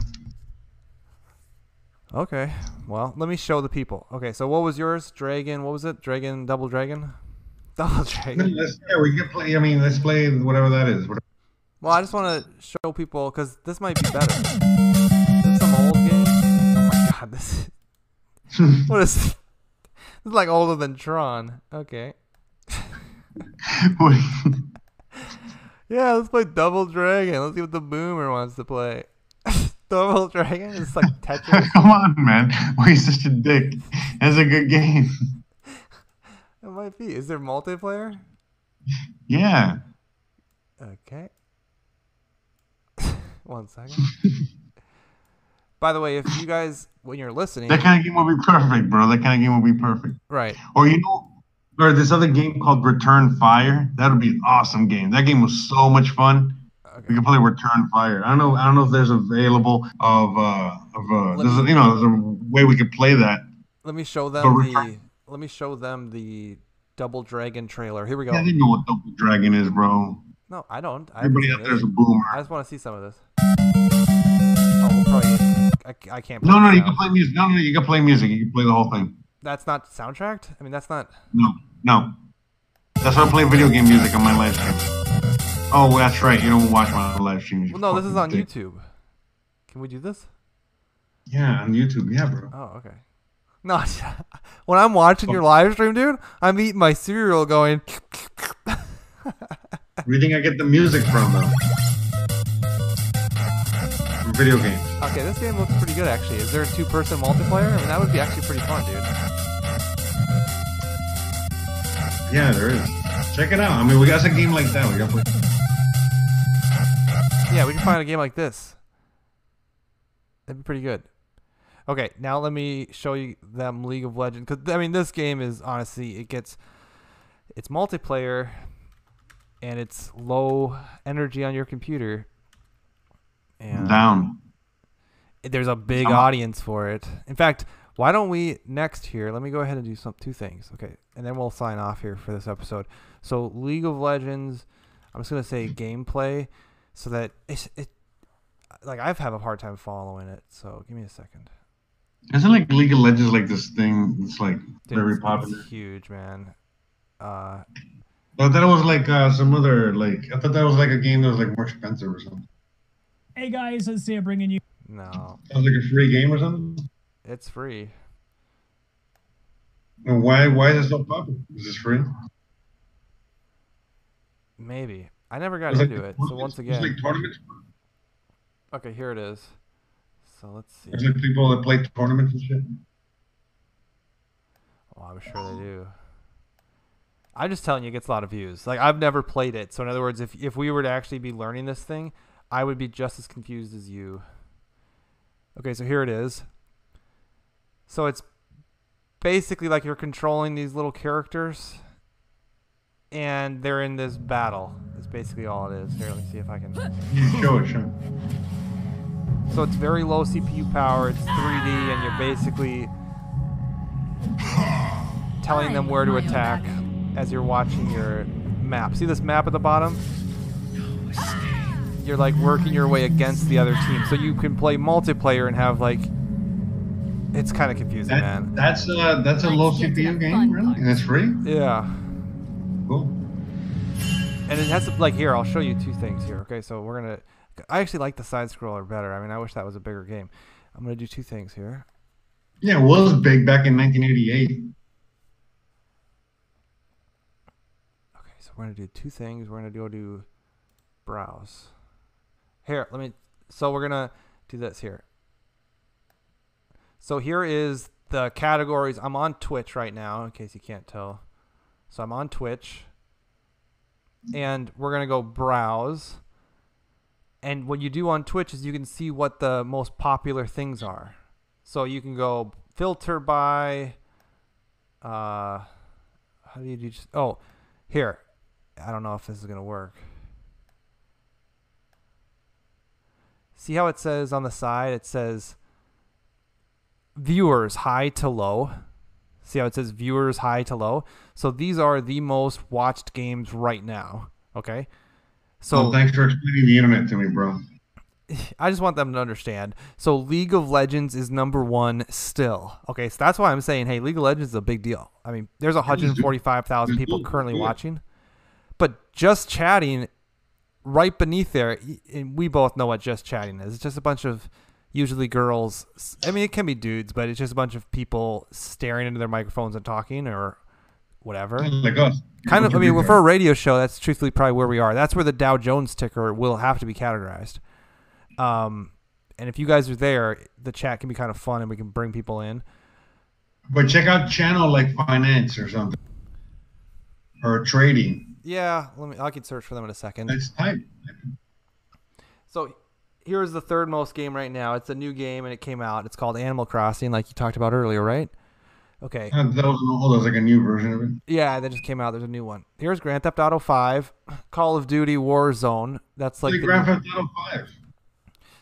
Okay, well, let me show the people. Okay, so what was yours? Dragon, what was it? Dragon, Double Dragon? Double Dragon. Yeah, we can play, I mean, let's play whatever that is. Well, I just want to show people, because this might be better. Is this some old game? Oh, my God, this is... What is this? It's like older than Tron. Okay. Yeah, let's play Double Dragon. Let's see what the boomer wants to play. Double Dragon is like Tetris. Come on, man. Why are you such a dick? That's a good game. It might be. Is there multiplayer? Yeah. Okay. 1 second. By the way, if you guys, when you're listening... That kind of game will be perfect, bro. That kind of game will be perfect. Right. Or, you know, or this other game called Return Fire. That would be an awesome game. That game was so much fun. Okay. We could play Return Fire. I don't know if there's available there's a way we could play that. Let me show them the Double Dragon trailer. Here we go. Yeah, they know what Double Dragon is, bro. No, I don't. Everybody out there's a boomer. I just want to see some of this. Oh, we'll probably... I can't play. No, you can play music. No, you can play music. You can play the whole thing. That's not soundtracked? I mean, that's not... No. That's why I play video game music on my live stream. Oh, that's right. You don't watch my live streams. Well, no, this is on YouTube. Can we do this? Yeah, on YouTube. Yeah, bro. Oh, okay. No, when I'm watching your live stream, dude, I'm eating my cereal going... Where do you think I get the music from, though? Video game. Okay, this game looks pretty good actually. Is there a two-person multiplayer? I mean, that would be actually pretty fun, dude. Yeah, there is. Check it out. I mean, we got a game like that. We got play. Yeah, we can find a game like this. That'd be pretty good. Okay, now let me show you them League of Legends, because I mean, this game is honestly it's multiplayer and it's low energy on your computer. And down. There's a big audience for it. In fact, why don't we next here? Let me go ahead and do two things, okay? And then we'll sign off here for this episode. So League of Legends, I'm just gonna say gameplay, so that it like I've had a hard time following it. So give me a second. Isn't like League of Legends like this thing? It's like very popular. It's huge, man. I thought it was like some other like. I thought that was like a game that was like more expensive or something. Hey guys, let's see I'm bringing you. No. Sounds like a free game or something? It's free. Well, why is it so popular? Is this free? Maybe. I never got into it. So once again. It's like tournaments. Okay, here it is. So let's see. There's like people that play tournaments and shit. Oh, I'm sure they do. I'm just telling you, it gets a lot of views. Like I've never played it. So in other words, if we were to actually be learning this thing, I would be just as confused as you. Okay, so here it is. So it's basically like you're controlling these little characters and they're in this battle. That's basically all it is. Here, let me see if I can... Sure. So it's very low CPU power. It's 3D and you're basically telling them where to attack as you're watching your map. See this map at the bottom? You're like working your way against the other team, so you can play multiplayer and have like. It's kind of confusing, man. That's a low CPU game, really, and it's free. Yeah. Cool. And it has like here. I'll show you two things here. Okay, so we're gonna. I actually like the side scroller better. I mean, I wish that was a bigger game. I'm gonna do two things here. Yeah, it was big back in 1988. Okay, so we're gonna do two things. We're gonna go do browse. Here, let me. So we're gonna do this here. So here is the categories. I'm on Twitch right now, in case you can't tell. So I'm on Twitch, and we're gonna go browse. And what you do on Twitch is you can see what the most popular things are. So you can go filter by. How do you do? Oh, here. I don't know if this is gonna work. See how it says on the side? It says viewers high to low. See how it says viewers high to low? So these are the most watched games right now. Okay. So well, thanks for explaining the internet to me, bro. I just want them to understand. So League of Legends is #1 still. Okay. So that's why I'm saying, hey, League of Legends is a big deal. I mean, there's 145,000 people currently watching, but just chatting right beneath there, and we both know what just chatting is. It's just a bunch of usually girls. I mean, it can be dudes, but it's just a bunch of people staring into their microphones and talking or whatever. Like us. Kind of. I mean, for a radio show, that's truthfully probably where we are. That's where the Dow Jones ticker will have to be categorized. And if you guys are there, the chat can be kind of fun, and we can bring people in. But check out channel like finance or something, or trading. Yeah, I can search for them in a second. It's time. So here's the third most game right now. It's a new game, and it came out. It's called Animal Crossing, like you talked about earlier, right? Okay. That was an old. That was like a new version of it. Yeah, that just came out. There's a new one. Here's Grand Theft Auto 5, Call of Duty Warzone. That's like Grand Theft Auto 5.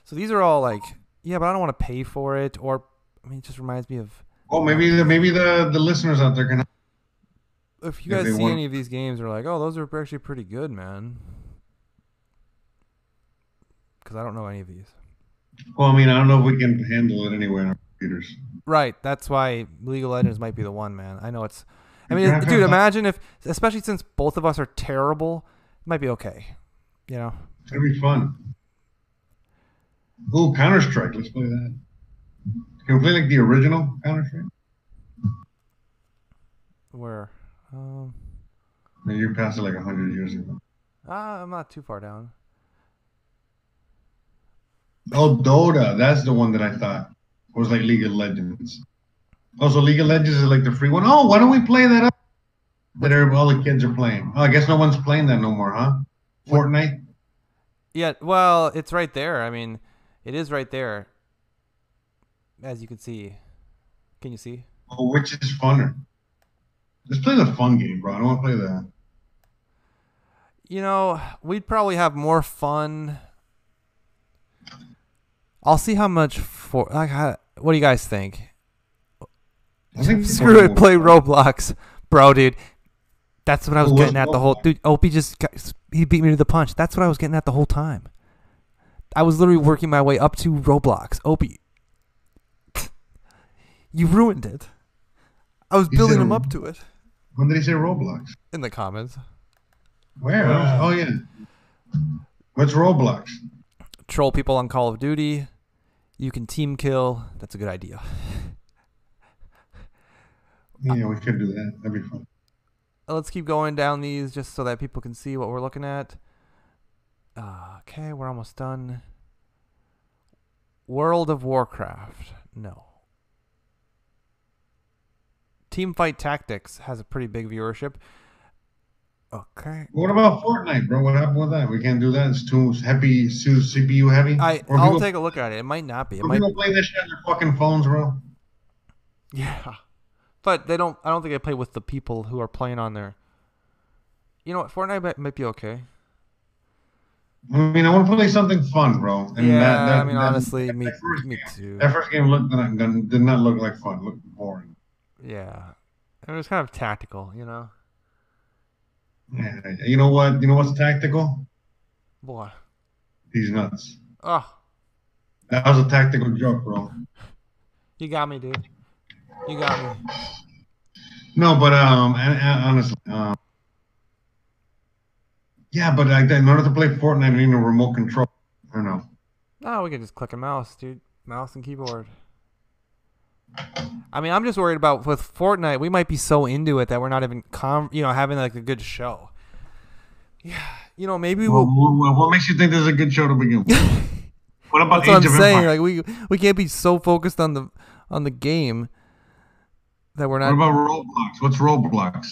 So these are all like, yeah, but I don't want to pay for it. Or I mean, it just reminds me of. Oh, maybe the listeners out there can. If you guys see any of these games, are like, oh, those are actually pretty good, man. Because I don't know any of these. Well, I mean, I don't know if we can handle it anyway in our computers. Right. That's why League of Legends might be the one, man. I know it's... I mean, dude, imagine if... Especially since both of us are terrible, it might be okay. You know? It'd be fun. Ooh, Counter-Strike. Let's play that. Can we play, like, the original Counter-Strike? Where? You're past it, like, 100 years ago. I'm not too far down. Oh, Dota. That's the one that I thought was like League of Legends. Also, League of Legends is like the free one. Oh, why don't we play that up? That all the kids are playing. Oh, I guess no one's playing that no more, huh? Fortnite? Yeah, well, it's right there. I mean, it is right there. As you can see. Can you see? Oh, which is funner? Let's play the fun game, bro. I don't want to play that. You know, we'd probably have more fun... I'll see how much for. Like, what do you guys think? I think screw it, play Roblox, bro, dude. That's what I was getting at the whole. Dude, Opie he beat me to the punch. That's what I was getting at the whole time. I was literally working my way up to Roblox. Opie, you ruined it. I was building him up to it. When did he say Roblox? In the comments. Where? Oh yeah. What's Roblox? Troll people on Call of Duty. You can team kill. That's a good idea. Yeah, we could do that. That'd be fun. Let's keep going down these just so that people can see what we're looking at. Okay, we're almost done. World of Warcraft. No. Teamfight Tactics has a pretty big viewership. Okay. What about Fortnite, bro? What happened with that? We can't do that. It's too heavy, CPU heavy. I'll take a look at it. It might not be. People play this shit on their fucking phones, bro. Yeah, but they don't. I don't think they play with the people who are playing on there. You know what? Fortnite might be okay. I mean, I want to play something fun, bro. And yeah, I mean, honestly, me too. That first game did not look like fun. It looked boring. Yeah, it was kind of tactical, you know. Yeah, you know what? You know what's tactical? What? These nuts. Oh. That was a tactical joke, bro. You got me, dude. You got me. No, but honestly, yeah, but like, in order to play Fortnite, you need a remote control. I don't know. No, we can just click a mouse, dude. Mouse and keyboard. I mean, I'm just worried about with Fortnite. We might be so into it that we're not even, having like a good show. Yeah, you know, maybe what makes you think there's a good show to begin with? What about Age of Empires? That's what I'm saying. Like we can't be so focused on the game that we're not. What about Roblox? What's Roblox?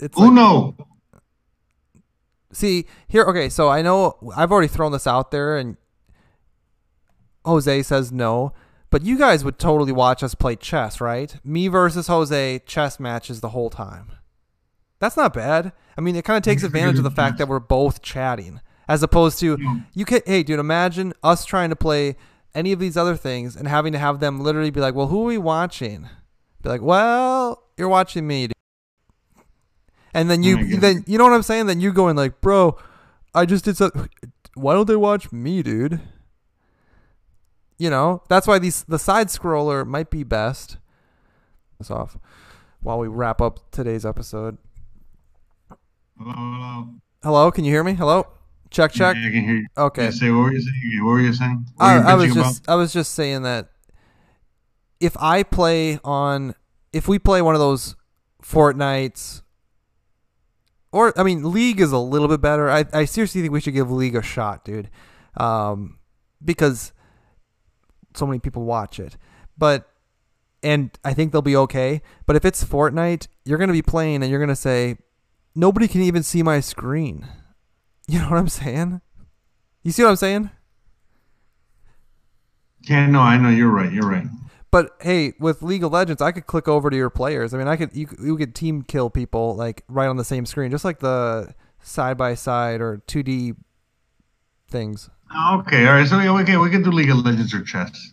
It's Uno. Like, see here. Okay, so I know I've already thrown this out there and. Jose says no, but you guys would totally watch us play chess, right? Me versus Jose chess matches the whole time. That's not bad. I mean, it kind of takes advantage of the fact that we're both chatting, as opposed to you can. Hey, dude, imagine us trying to play any of these other things and having to have them literally be like, "Well, who are we watching?" Be like, "Well, you're watching me," dude. And then you know what I'm saying? Then you going like, "Bro, I just did so. Why don't they watch me, dude?" You know, that's why the side scroller might be best. This off while we wrap up today's episode. Hello, can you hear me? Hello, check. Yeah, I can hear you. Okay. Yeah, what were you saying? I was just saying that if I play on, if we play one of those Fortnites, or I mean, League is a little bit better. I seriously think we should give League a shot, dude, because. So many people watch it, and I think they'll be okay. But if it's Fortnite, you're going to be playing and you're going to say, nobody can even see my screen. You know what I'm saying? You see what I'm saying? Yeah, no, I know. You're right. You're right. But hey, with League of Legends, I could click over to your players. I mean, I could you could team kill people like right on the same screen, just like the side by side or 2D things. Okay, all right. So we can do League of Legends or chess.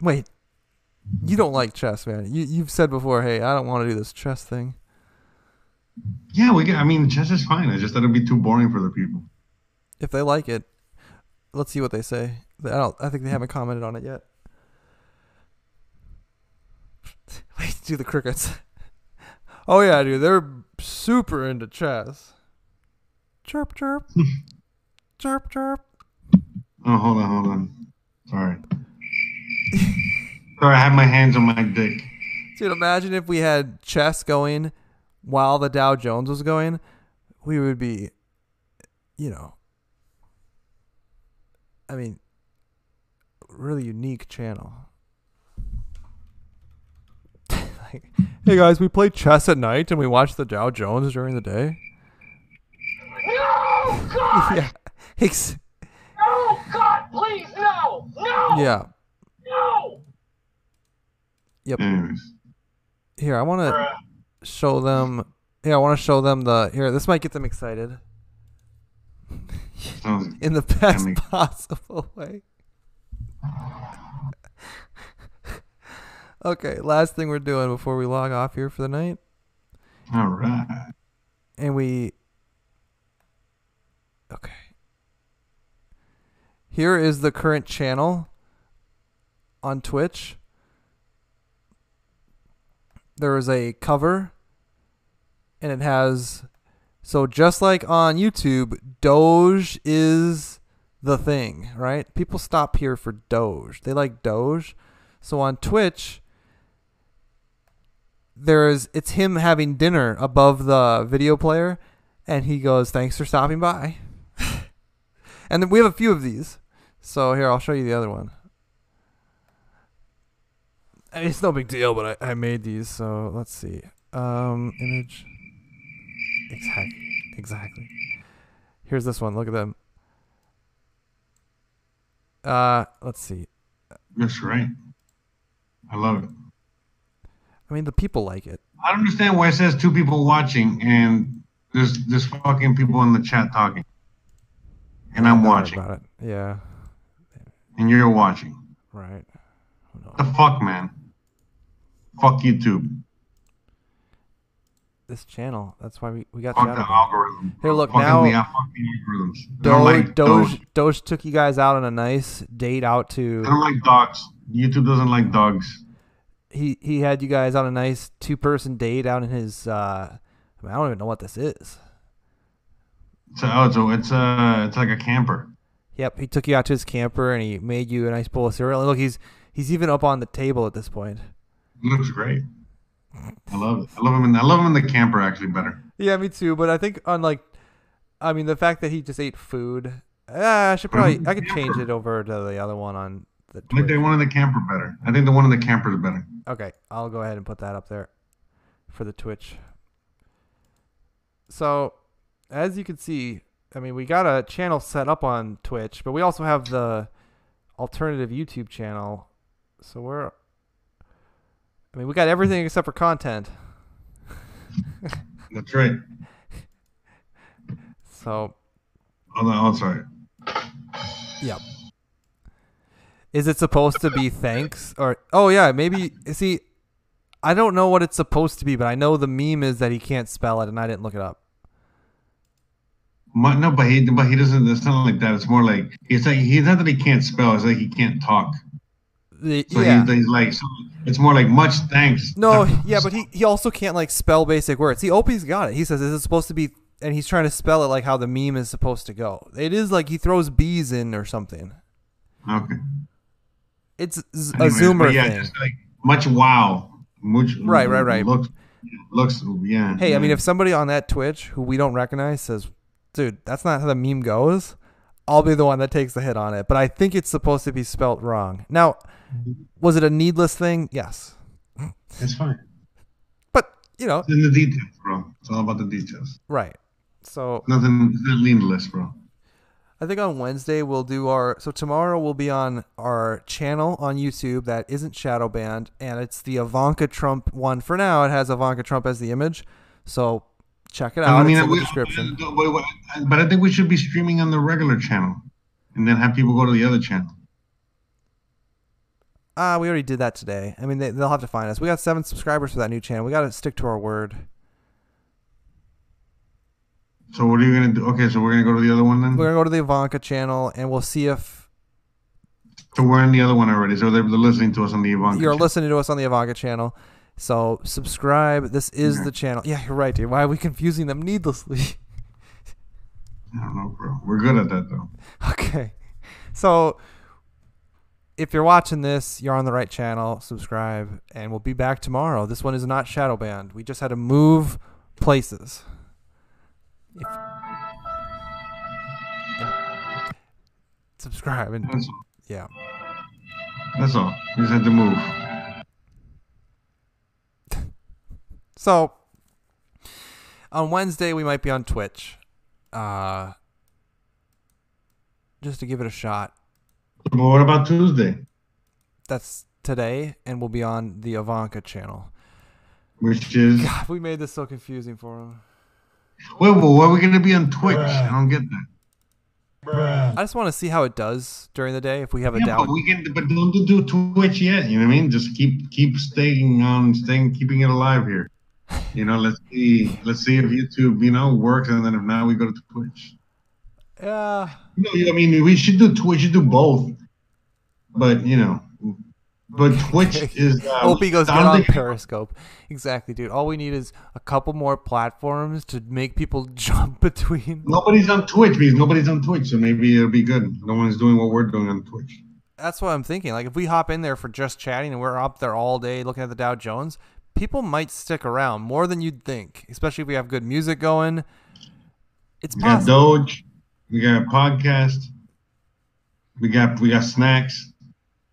Wait, you don't like chess, man? You've said before, hey, I don't want to do this chess thing. Yeah, we can. I mean, chess is fine. I just thought it'd be too boring for the people. If they like it, let's see what they say. I think they haven't commented on it yet. Wait, do the crickets. Oh, yeah, dude. They're super into chess. Chirp, chirp. Chirp, chirp. Oh, hold on. Sorry. Sorry, I have my hands on my dick. Dude, imagine if we had chess going while the Dow Jones was going. We would be, you know, I mean, really unique channel. Hey guys, we play chess at night and we watch the Dow Jones during the day. No, God! Yeah. No, God, please, no! No! Yeah. No! Yep. Here, I want to show them. Yeah, I want to show them the. Here, this might get them excited. In the best possible way. Okay, last thing we're doing before we log off here for the night. All right. And we... Okay. Here is the current channel on Twitch. There is a cover. And it has... So just like on YouTube, Doge is the thing, right? People stop here for Doge. They like Doge. So on Twitch... it's him having dinner above the video player, and he goes, "Thanks for stopping by." And then we have a few of these. So here, I'll show you the other one. I mean, it's no big deal, but I made these, so let's see. Image. Exactly. Here's this one. Look at them. Let's see. That's right. I love it. I mean, the people like it. I don't understand why it says two people watching and there's fucking people in the chat talking. And I'm watching. About it. Yeah. And you're watching. Right. The fuck, man. Fuck YouTube. This channel. That's why we got fuck the algorithm. Here, look, fucking now. Yeah, Doge took you guys out on a nice date out to. I don't like dogs. YouTube doesn't like dogs. He had you guys on a nice 2-person date out in his. I mean, I don't even know what this is. It's like a camper. Yep, he took you out to his camper and he made you a nice bowl of cereal. And look, he's even up on the table at this point. It looks great. I love it. I love him in the camper actually better. Yeah, me too. But I think the fact that he just ate food. I could change it over to the other one on. I think the one in the camper better. I think the one in the camper is better. Okay, I'll go ahead and put that up there for the Twitch. So, as you can see, I mean, we got a channel set up on Twitch, but we also have the alternative YouTube channel. So we got everything except for content. That's right. So. Oh, no, I'm sorry. Yep. Is it supposed to be thanks or? Oh yeah, maybe. See, I don't know what it's supposed to be, but I know the meme is that he can't spell it, and I didn't look it up. No, but he doesn't. It's not like that. It's more like it's not that he can't spell. It's like he can't talk. So yeah. He's like. So it's more like much thanks. No, yeah, but he also can't like spell basic words. See, Opie's got it. He says, "Is it supposed to be?" And he's trying to spell it like how the meme is supposed to go. It is like he throws B's in or something. Okay. It's a Zoomer thing. Just like much wow. Much, right. Looks, yeah. Hey, yeah. I mean, if somebody on that Twitch who we don't recognize says, dude, that's not how the meme goes, I'll be the one that takes the hit on it. But I think it's supposed to be spelt wrong. Now, was it a needless thing? Yes. That's fine. But, you know. It's in the details, bro. It's all about the details. Right. So. Nothing needless, bro. I think on Wednesday we'll do our, so tomorrow we'll be on our channel on YouTube that isn't shadow banned, and it's the Ivanka Trump one. For now, it has Ivanka Trump as the image, so check it out. I mean, it's in the description. But I think we should be streaming on the regular channel, and then have people go to the other channel. We already did that today. I mean, they'll have to find us. We got 7 subscribers for that new channel. We got to stick to our word. So what are you going to do? Okay, so we're going to go to the other one then? We're going to go to the Ivanka channel, and we'll see if... So we're on the other one already, so they're listening to us on the Ivanka channel. You're listening to us on the Ivanka channel, so subscribe. This is the channel. Yeah, you're right, dude. Why are we confusing them needlessly? I don't know, bro. We're good at that, though. Okay. So... if you're watching this, you're on the right channel. Subscribe, and we'll be back tomorrow. This one is not shadow banned. We just had to move places. Subscribe and that's all. Yeah. That's all. We just had to move. So on Wednesday we might be on Twitch, just to give it a shot. But what about Tuesday? That's today, and we'll be on the Ivanka channel. Which is... God, we made this so confusing for him. Wait, why are we going to be on Twitch? Bruh. I don't get that. Bruh. I just want to see how it does during the day if we have a down. But don't do Twitch yet. You know what I mean? Just keep staying on, keeping it alive here. You know, let's see if YouTube, you know, works, and then if not, we go to Twitch. Yeah. No, I mean, we should do both, but you know, but Twitch is. Opie goes get on Periscope. Exactly, dude. All we need is a couple more platforms to make people jump between. Nobody's on Twitch because nobody's on Twitch, so maybe it'll be good. No one's doing what we're doing on Twitch. That's what I'm thinking. Like, if we hop in there for just chatting and we're up there all day looking at the Dow Jones, people might stick around more than you'd think, especially if we have good music going. It's possible. Doge. We got a podcast. We got snacks.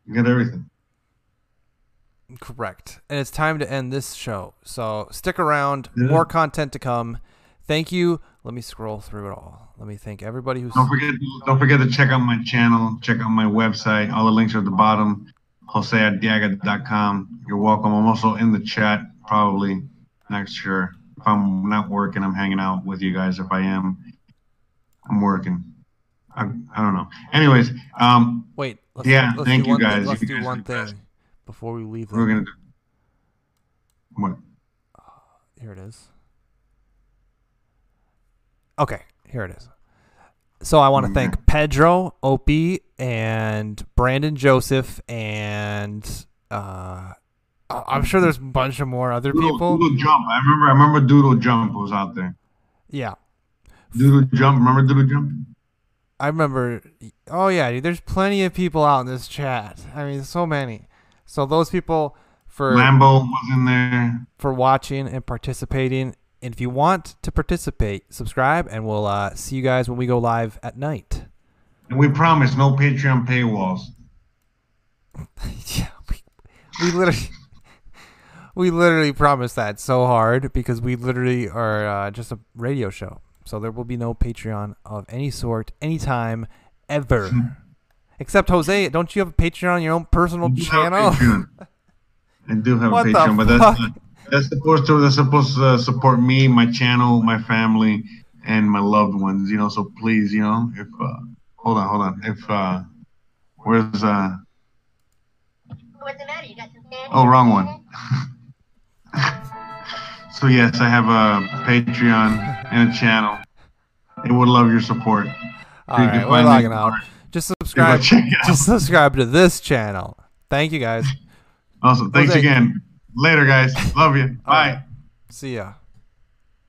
We got everything. Correct. And it's time to end this show. So stick around. Yeah. More content to come. Thank you. Let me scroll through it all. Let me thank everybody who's... Don't forget to check out my channel. Check out my website. All the links are at the bottom. joseardiaga.com. You're welcome. I'm also in the chat, probably. Not sure. If I'm not working, I'm hanging out with you guys. If I am... I'm working. I don't know. Anyways, wait. Let's thank you guys. Let's do one thing before we leave. We're gonna do what? Here it is. Okay, here it is. So I want to thank Pedro, Opie, and Brandon Joseph, and I'm sure there's a bunch of more other people. Doodle Jump. I remember Doodle Jump was out there. Yeah. Doodle Jump, remember Doodle Jump? I remember. Oh yeah, dude, there's plenty of people out in this chat. I mean, so many. So those people for Lambo was in there for watching and participating. And if you want to participate, subscribe, and we'll see you guys when we go live at night. And we promise no Patreon paywalls. Yeah, we literally. We literally promise that so hard because we literally are just a radio show. So there will be no Patreon of any sort, anytime, ever. Except Jose, don't you have a Patreon on your own personal channel? I do have a Patreon, but that's supposed to support me, my channel, my family, and my loved ones. You know, so please, you know, if hold on, if where's what's the matter? You got some candy? Oh, wrong one. So yes, I have a Patreon and a channel. I would love your support. All right, we're logging out. Just subscribe. Just subscribe to this channel. Thank you guys. Awesome. Thanks again. Later, guys. Love you. Bye. Right. See ya.